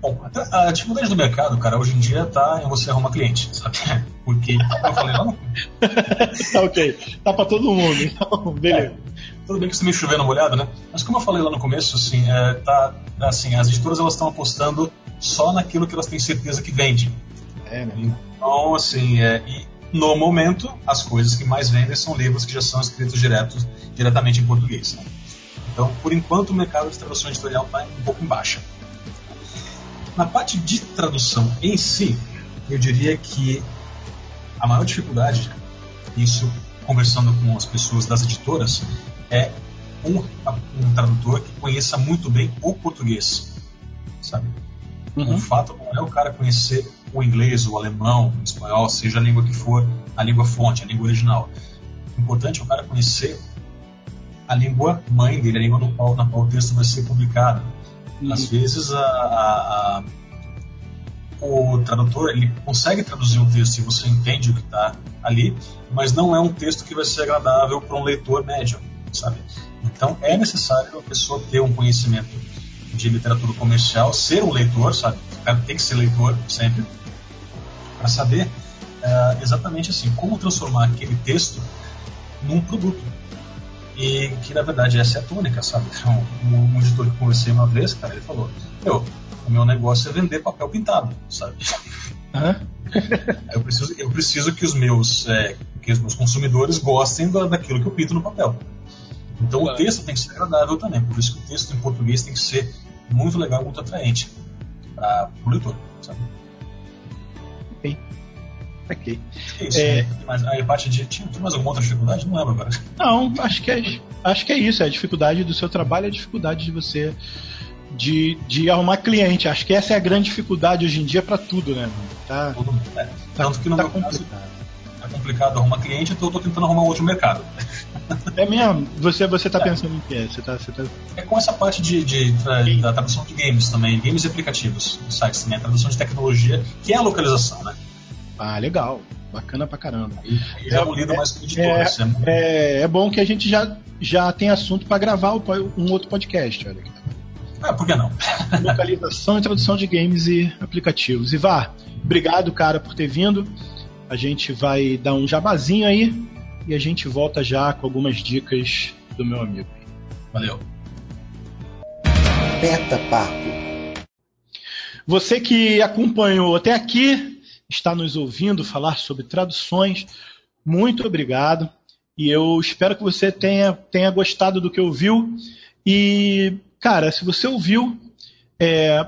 Bom, a dificuldade do mercado, cara, hoje em dia tá em você arrumar cliente, sabe? Porque eu falei lá no... Tá ok, tá pra todo mundo, então, beleza. É, tudo bem que você me choveu na molhada, né? Mas como eu falei lá no começo, assim, é, tá, assim as editoras elas estão apostando só naquilo que elas têm certeza que vende. É, né? Então, assim, é, e no momento, as coisas que mais vendem são livros que já são escritos direto, diretamente em português, né? Então, por enquanto, o mercado de tradução editorial tá um pouco em baixa. Na parte de tradução em si, eu diria que a maior dificuldade, isso conversando com as pessoas das editoras, é um, um tradutor que conheça muito bem o português, sabe? Uhum. O fato não é o cara conhecer o inglês, o alemão, o espanhol, seja a língua que for, a língua fonte, a língua original. O importante é o cara conhecer a língua mãe dele, a língua no qual, na qual o texto vai ser publicado. Às vezes a, a, a, o tradutor ele consegue traduzir um texto e você entende o que está ali, mas não é um texto que vai ser agradável para um leitor médio, sabe? Então é necessário a pessoa ter um conhecimento de literatura comercial, ser um leitor, sabe? O cara tem que ser leitor sempre, para saber é, exatamente assim, como transformar aquele texto num produto. E que, na verdade, essa é a tônica, sabe? Então, um editor que conversei uma vez, cara, ele falou, meu, o meu negócio é vender papel pintado, sabe? Hã? Eu, preciso, eu preciso que os meus, é, que os meus consumidores gostem da, daquilo que eu pinto no papel. Então, claro. O texto tem que ser agradável também. Por isso que o texto em português tem que ser muito legal, muito atraente para o leitor, sabe? Ok. Okay. Isso, é... né? Mas a parte de tinha mais alguma outra dificuldade? Não lembro agora. Não, acho que é, acho que é isso. É a dificuldade do seu trabalho, é a dificuldade de você de, de arrumar cliente. Acho que essa é a grande dificuldade hoje em dia para tudo, né? Tá, tudo, é. tá, Tanto que no tá meu complicado. Caso, tá complicado arrumar cliente, então eu tô tentando arrumar outro mercado. É mesmo? Você, você tá é. pensando em quê? Você tá, você tá... É com essa parte de, de, de, da tradução de games também, games e aplicativos, sites também, a tradução de tecnologia, que é a localização, né? Ah, legal. Bacana pra caramba. Eu já vou lido mais com editores. É, é bom que a gente já, já tem assunto pra gravar um outro podcast. Olha aqui. Ah, por que não? Localização e tradução de games e aplicativos. Ivar, obrigado, cara, por ter vindo. A gente vai dar um jabazinho aí e a gente volta já com algumas dicas do meu amigo. Valeu. Meta Papo. Você que acompanhou até aqui... está nos ouvindo falar sobre traduções, muito obrigado, e eu espero que você tenha, tenha gostado do que ouviu, e cara, se você ouviu, é,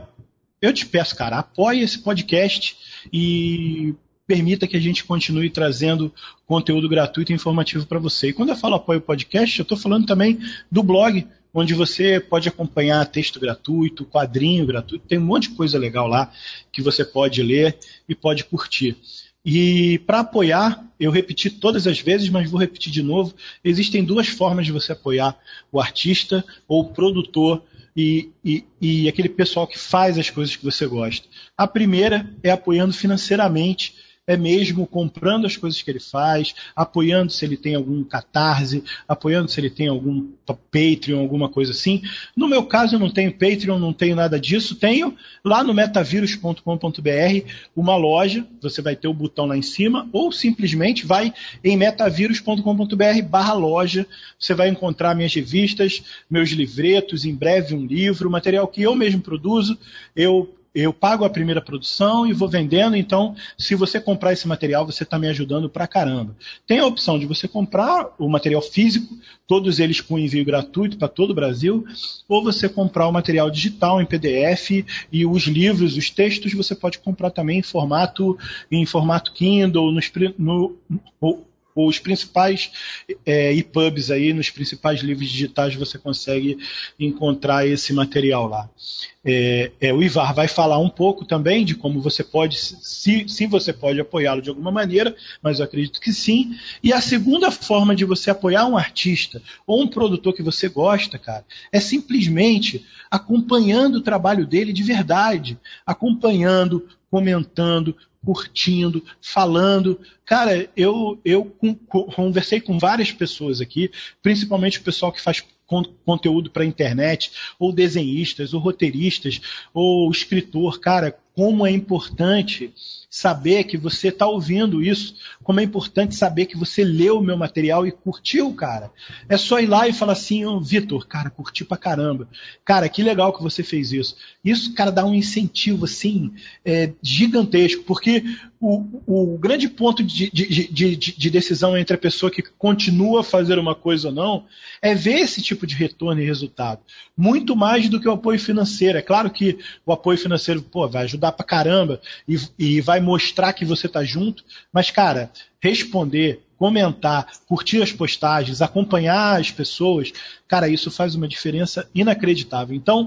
eu te peço, cara, apoie esse podcast e permita que a gente continue trazendo conteúdo gratuito e informativo para você. E quando eu falo apoie o podcast, eu estou falando também do blog, onde você pode acompanhar texto gratuito, quadrinho gratuito, tem um monte de coisa legal lá que você pode ler e pode curtir. E para apoiar, eu repeti todas as vezes, mas vou repetir de novo, existem duas formas de você apoiar o artista ou o produtor e, e, e aquele pessoal que faz as coisas que você gosta. A primeira é apoiando financeiramente é mesmo comprando as coisas que ele faz, apoiando se ele tem algum catarse, apoiando se ele tem algum Patreon, alguma coisa assim. No meu caso, eu não tenho Patreon, não tenho nada disso. Tenho lá no metavírus ponto com ponto br uma loja, você vai ter o botão lá em cima, ou simplesmente vai em metavírus ponto com ponto br barra loja, você vai encontrar minhas revistas, meus livretos, em breve um livro, material que eu mesmo produzo. Eu... Eu pago a primeira produção e vou vendendo, então se você comprar esse material, você está me ajudando pra caramba. Tem a opção de você comprar o material físico, todos eles com envio gratuito para todo o Brasil, ou você comprar o material digital em P D F, e os livros, os textos, você pode comprar também em formato, em formato Kindle, nos, no, ou, ou os principais é, e-pubs aí, nos principais livros digitais você consegue encontrar esse material lá. É, é, o Ivar vai falar um pouco também de como você pode, se, se você pode apoiá-lo de alguma maneira, mas eu acredito que sim. E a segunda forma de você apoiar um artista ou um produtor que você gosta, cara, é simplesmente acompanhando o trabalho dele de verdade, acompanhando, comentando, curtindo, falando. Cara, eu, eu conversei com várias pessoas aqui, principalmente o pessoal que faz conteúdo para a internet, ou desenhistas, ou roteiristas, ou escritor. Cara, como é importante saber que você está ouvindo isso, como é importante saber que você leu o meu material e curtiu, cara. É só ir lá e falar assim, oh, Vitor, cara, curti pra caramba. Cara, que legal que você fez isso. Isso, cara, dá um incentivo, assim, é, gigantesco, porque o, o grande ponto de, de, de, de decisão entre a pessoa que continua a fazer uma coisa ou não, é ver esse tipo de retorno e resultado. Muito mais do que o apoio financeiro. É claro que o apoio financeiro, pô, vai ajudar dá pra caramba, e, e vai mostrar que você tá junto, mas, cara, responder, comentar, curtir as postagens, acompanhar as pessoas, cara, isso faz uma diferença inacreditável. Então,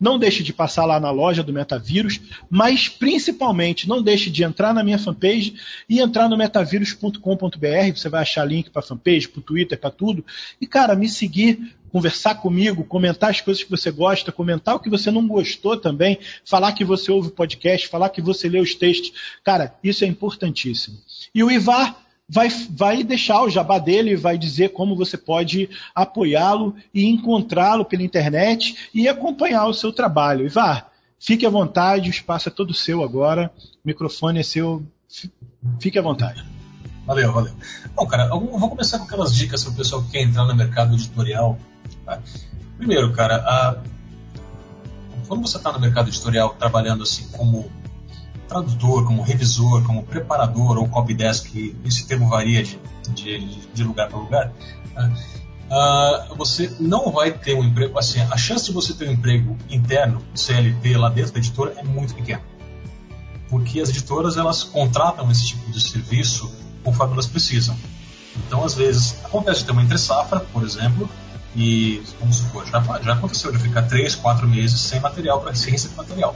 não deixe de passar lá na loja do Metavírus, mas principalmente não deixe de entrar na minha fanpage e entrar no metavírus ponto com ponto br, você vai achar link pra fanpage, pro Twitter, pra tudo, e, cara, me seguir, conversar comigo, comentar as coisas que você gosta, comentar o que você não gostou também, falar que você ouve o podcast, falar que você lê os textos. Cara, isso é importantíssimo. E o Ivar vai, vai deixar o jabá dele, vai dizer como você pode apoiá-lo e encontrá-lo pela internet e acompanhar o seu trabalho. Ivar, fique à vontade, o espaço é todo seu agora, o microfone é seu, fique à vontade. Valeu, valeu. Bom, cara, eu vou começar com aquelas dicas para o pessoal que quer entrar no mercado editorial. Tá? Primeiro, cara, a... quando você está no mercado editorial trabalhando assim como tradutor, como revisor, como preparador ou copy desk, esse termo varia de, de, de lugar para lugar, tá? Uh, você não vai ter um emprego, assim, a chance de você ter um emprego interno, C L T, lá dentro da editora é muito pequena, porque as editoras, elas contratam esse tipo de serviço conforme elas precisam. Então, às vezes, acontece de ter uma entre-safra, por exemplo, e, vamos supor, já, já aconteceu de ficar três, quatro meses sem material, para sem receber material.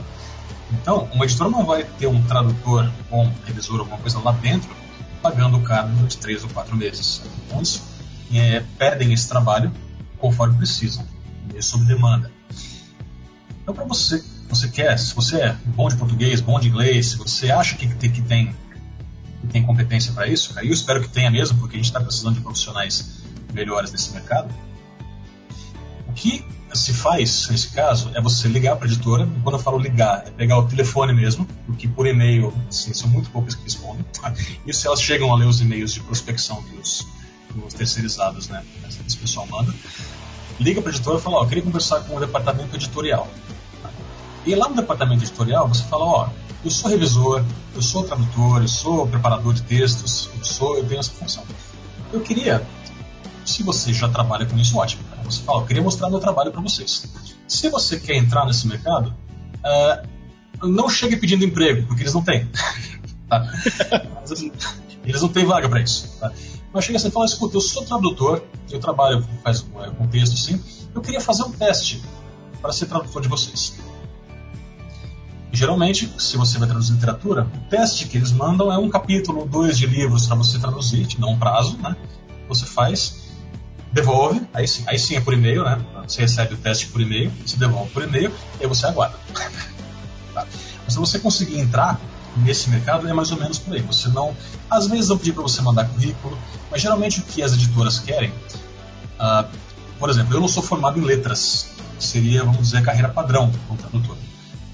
Então, uma editora não vai ter um tradutor ou um revisor, alguma coisa lá dentro, pagando o cara durante três ou quatro meses. Então, eles é, perdem esse trabalho conforme precisam, é sob demanda. Então, para você, você quer, se você é bom de português, bom de inglês, se você acha que, que tem... que tem competência para isso, cara, e eu espero que tenha mesmo, porque a gente está precisando de profissionais melhores nesse mercado. O que se faz nesse caso é você ligar para a editora, e quando eu falo ligar, é pegar o telefone mesmo, porque por e-mail, assim, são muito poucas que respondem. Isso, elas chegam a ler os e-mails de prospecção que os, os terceirizados, né, esse pessoal manda. Liga para a editora e fala, ó, eu queria conversar com o departamento editorial. E lá no departamento editorial você fala, ó, eu sou revisor, eu sou tradutor, eu sou preparador de textos, eu, sou, eu tenho essa função. Eu queria, se você já trabalha com isso, ótimo, cara. Você fala, eu queria mostrar meu trabalho para vocês. Se você quer entrar nesse mercado, uh, não chegue pedindo emprego, porque eles não têm. Tá? Eles não têm vaga para isso. Tá? Mas chega assim e fala, escuta, eu sou tradutor, eu trabalho faz, com texto assim, eu queria fazer um teste para ser tradutor de vocês. Geralmente, se você vai traduzir literatura, o teste que eles mandam é um capítulo, dois de livros para você traduzir, te dá um prazo, né? Você faz, devolve, aí sim, aí sim é por e-mail, né? Você recebe o teste por e-mail, se devolve por e-mail, e aí você aguarda. Tá? Mas se você conseguir entrar nesse mercado é mais ou menos por aí. Você não, às vezes não pedir para você mandar currículo, mas geralmente o que as editoras querem, uh, por exemplo, eu não sou formado em letras, seria, vamos dizer, a carreira padrão como tradutor.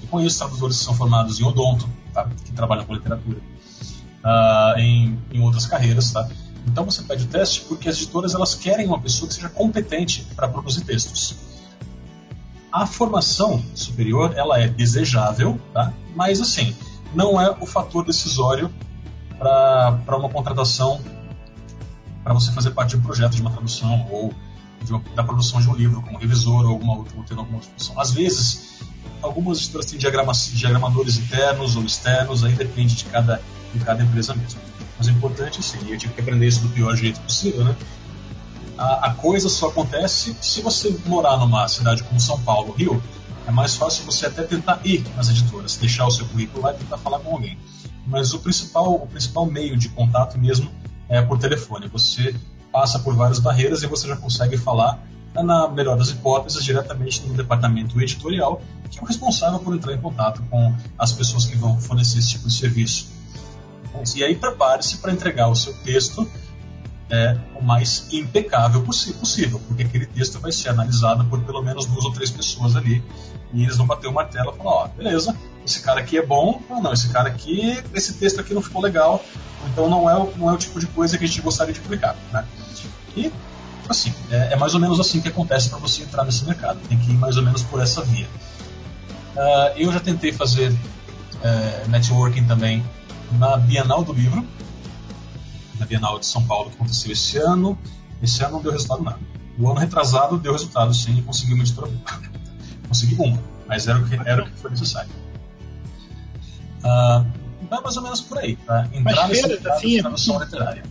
Eu conheço tradutores que são formados em odonto, tá? Que trabalham com literatura, uh, em, em outras carreiras, tá? Então você pede o teste porque as editoras elas querem uma pessoa que seja competente para produzir textos. A formação superior ela é desejável, tá? Mas assim, não é o fator decisório para uma contratação, para você fazer parte de um projeto de uma tradução ou de uma, da produção de um livro como revisor ou alguma outra, ou ter alguma outra função. Às vezes, algumas editoras têm diagramadores internos ou externos, aí depende de cada, de cada empresa mesmo. Mas o importante, sim, eu tive que aprender isso do pior jeito possível, né? A, a coisa só acontece se você morar numa cidade como São Paulo, Rio, é mais fácil você até tentar ir nas editoras, deixar o seu currículo lá e tentar falar com alguém. Mas o principal, o principal meio de contato mesmo é por telefone. Você passa por várias barreiras e você já consegue falar, na melhor das hipóteses, diretamente no departamento editorial, que é o responsável por entrar em contato com as pessoas que vão fornecer esse tipo de serviço. E aí prepare-se para entregar o seu texto é, o mais impecável possível, porque aquele texto vai ser analisado por pelo menos duas ou três pessoas ali, e eles vão bater o martelo e falar, ó, beleza, esse cara aqui é bom, ou não, esse cara aqui, esse texto aqui não ficou legal, então não é, não é o tipo de coisa que a gente gostaria de publicar, né? E, assim, é, é mais ou menos assim que acontece para você entrar nesse mercado, tem que ir mais ou menos por essa via. Uh, eu já tentei fazer uh, networking também, na Bienal do Livro, na Bienal de São Paulo, que aconteceu esse ano. Esse ano não deu resultado nada. O ano retrasado deu resultado, sim, consegui uma editora boa. Consegui uma, mas era o que, era o que foi necessário. Ah, então é mais ou menos por aí, tá? Entrar mas feiras, assim, tradução literária.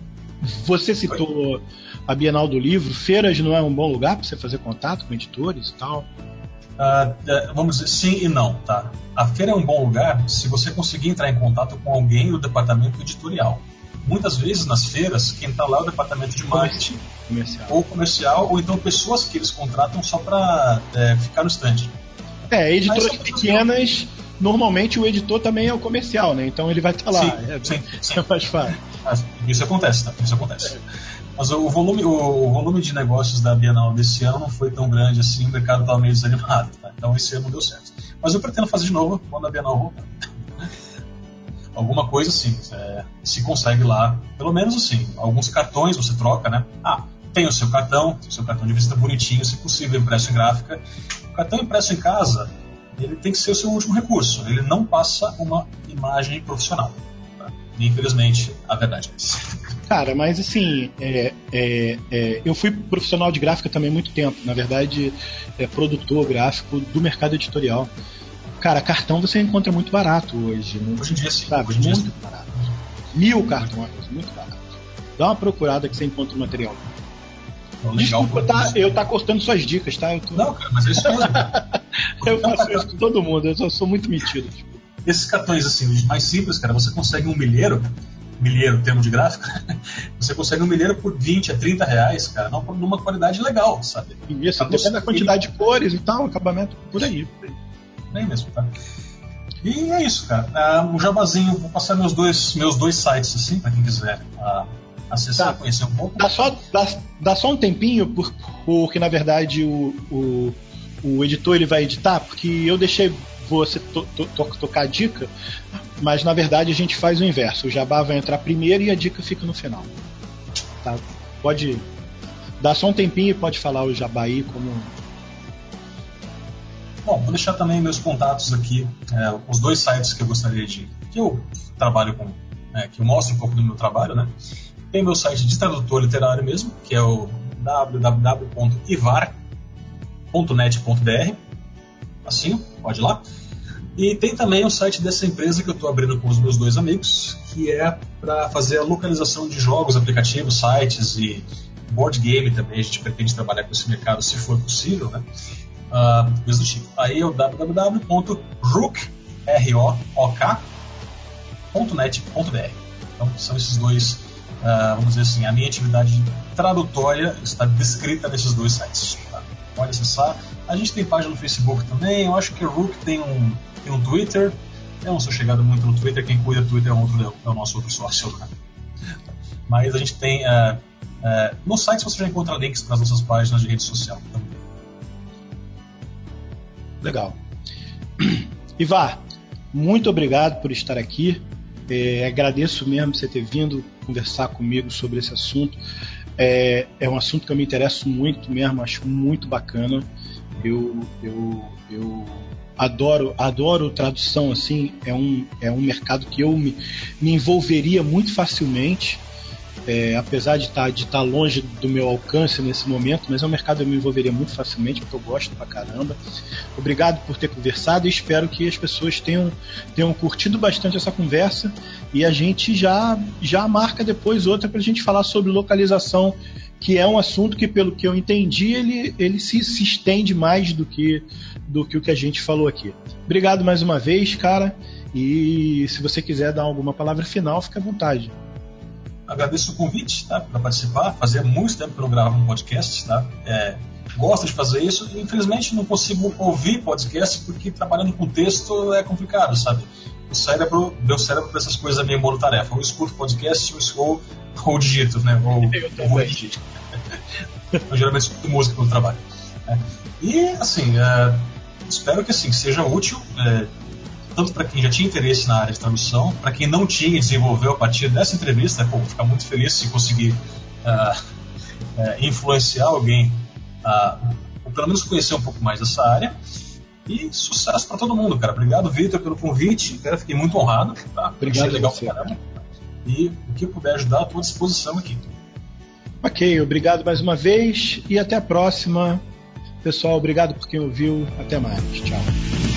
Você citou foi. A Bienal do Livro. Feiras não é um bom lugar para você fazer contato com editores e tal? Uh, vamos dizer sim e não, tá? A feira é um bom lugar se você conseguir entrar em contato com alguém do departamento editorial. Muitas vezes nas feiras, quem está lá é o departamento de marketing comercial. ou comercial, ou então pessoas que eles contratam só para é, ficar no stand. É, editoras pequenas, normalmente o editor também é o comercial, né? Então ele vai estar tá lá. Sim, é, sim, sim. Isso acontece, tá? Isso acontece. É. Mas o volume, o volume de negócios da Bienal desse ano não foi tão grande assim, o mercado estava meio desanimado, tá? Então esse ano não deu certo. Mas eu pretendo fazer de novo quando a Bienal voltar. Alguma coisa assim, é, se consegue lá, pelo menos assim, alguns cartões você troca, né? Ah, tem o seu cartão, tem o seu cartão de visita bonitinho, se possível, impresso em gráfica. O cartão impresso em casa, ele tem que ser o seu último recurso, ele não passa uma imagem profissional. Infelizmente, a verdade é isso. Cara, mas assim, é, é, é, eu fui profissional de gráfica também há muito tempo. Na verdade, é, produtor gráfico do mercado editorial. Cara, cartão você encontra muito barato hoje. Né? Hoje em dia, sim. Sabe? Hoje em dia, muito barato. Mil cartões, muito barato. Dá uma procurada que você encontra o material. Legal. Desculpa, tá, eu tá cortando suas dicas, tá? Eu tô... Não, cara, mas é isso mesmo. Eu faço isso com todo mundo, eu só sou muito metido, tipo. Esses cartões, assim, mais simples, cara, você consegue um milheiro, milheiro, termo de gráfica, você consegue um milheiro por vinte a trinta reais, cara, numa qualidade legal, sabe? Isso, depende da quantidade de cores e tal, acabamento, por aí. Bem mesmo, tá? E é isso, cara. O jabazinho, vou passar meus dois, meus dois sites, assim, pra quem quiser acessar, tá. Conhecer um pouco. Dá só, dá, dá só um tempinho, porque, na verdade, o, o, o editor, ele vai editar, porque eu deixei... Você to, to, to, tocar a dica, mas na verdade a gente faz o inverso. O jabá vai entrar primeiro e a dica fica no final. Tá? Pode dar só um tempinho e pode falar o jabá aí como. Bom, vou deixar também meus contatos aqui, é, os dois sites que eu gostaria de. Que eu trabalho com. É, que eu mostro um pouco do meu trabalho, né? Tem meu site de tradutor literário mesmo, que é o w w w ponto ivar ponto net ponto b r. Assim, pode ir lá. E tem também o site dessa empresa que eu estou abrindo com os meus dois amigos, que é para fazer a localização de jogos, aplicativos, sites e board game também. A gente pretende trabalhar com esse mercado se for possível, né? Uh, mesmo tipo. Aí é o w w w ponto rook ponto net ponto b r. Então são esses dois, uh, vamos dizer assim, a minha atividade tradutória está descrita nesses dois sites. Tá? Pode acessar. A gente tem página no Facebook também, eu acho que o Rook tem um, tem um Twitter, Eu não sou chegado muito no Twitter, quem cuida do Twitter é, outro, é o nosso outro sócio lá. Mas a gente tem... Uh, uh, no site você já encontra links para as nossas páginas de rede social também. Legal. Ivar, muito obrigado por estar aqui. É, agradeço mesmo você ter vindo conversar comigo sobre esse assunto. É, é um assunto que eu me interesso muito mesmo, acho muito bacana. Eu, eu, eu adoro, adoro tradução, assim, é um, é um mercado que eu me, me envolveria muito facilmente, é, apesar de estar de tá longe do meu alcance nesse momento, mas é um mercado que eu me envolveria muito facilmente, porque eu gosto pra caramba. Obrigado por ter conversado e espero que as pessoas tenham, tenham curtido bastante essa conversa, e a gente já, já marca depois outra pra gente falar sobre localização, que é um assunto que, pelo que eu entendi, ele, ele se, se estende mais do que, do que o que a gente falou aqui. Obrigado mais uma vez, cara, e se você quiser dar alguma palavra final, fica à vontade. Agradeço o convite, tá, para participar. Fazia muito tempo que eu gravo um podcast, tá? É, gosto de fazer isso, e infelizmente não consigo ouvir podcast porque trabalhando com texto é complicado, sabe? O cérebro, meu cérebro para essas coisas é meio monotarefa. Eu escuto podcast, eu escuto, ou digito, né? Ou, eu, ou digito. Eu geralmente escuto música no trabalho. É. E, assim, é, espero que assim, seja útil, é, tanto para quem já tinha interesse na área de tradução, para quem não tinha e desenvolveu a partir dessa entrevista, né? Pô, vou ficar muito feliz se conseguir é, é, influenciar alguém, a, ou pelo menos conhecer um pouco mais dessa área. E sucesso para todo mundo, cara. Obrigado, Vitor, pelo convite. Cara, fiquei muito honrado. Tá? Obrigado, legal você, cara. E o que eu puder ajudar, estou à disposição aqui. Ok, obrigado mais uma vez e até a próxima. Pessoal, obrigado por quem ouviu. Até mais. Tchau.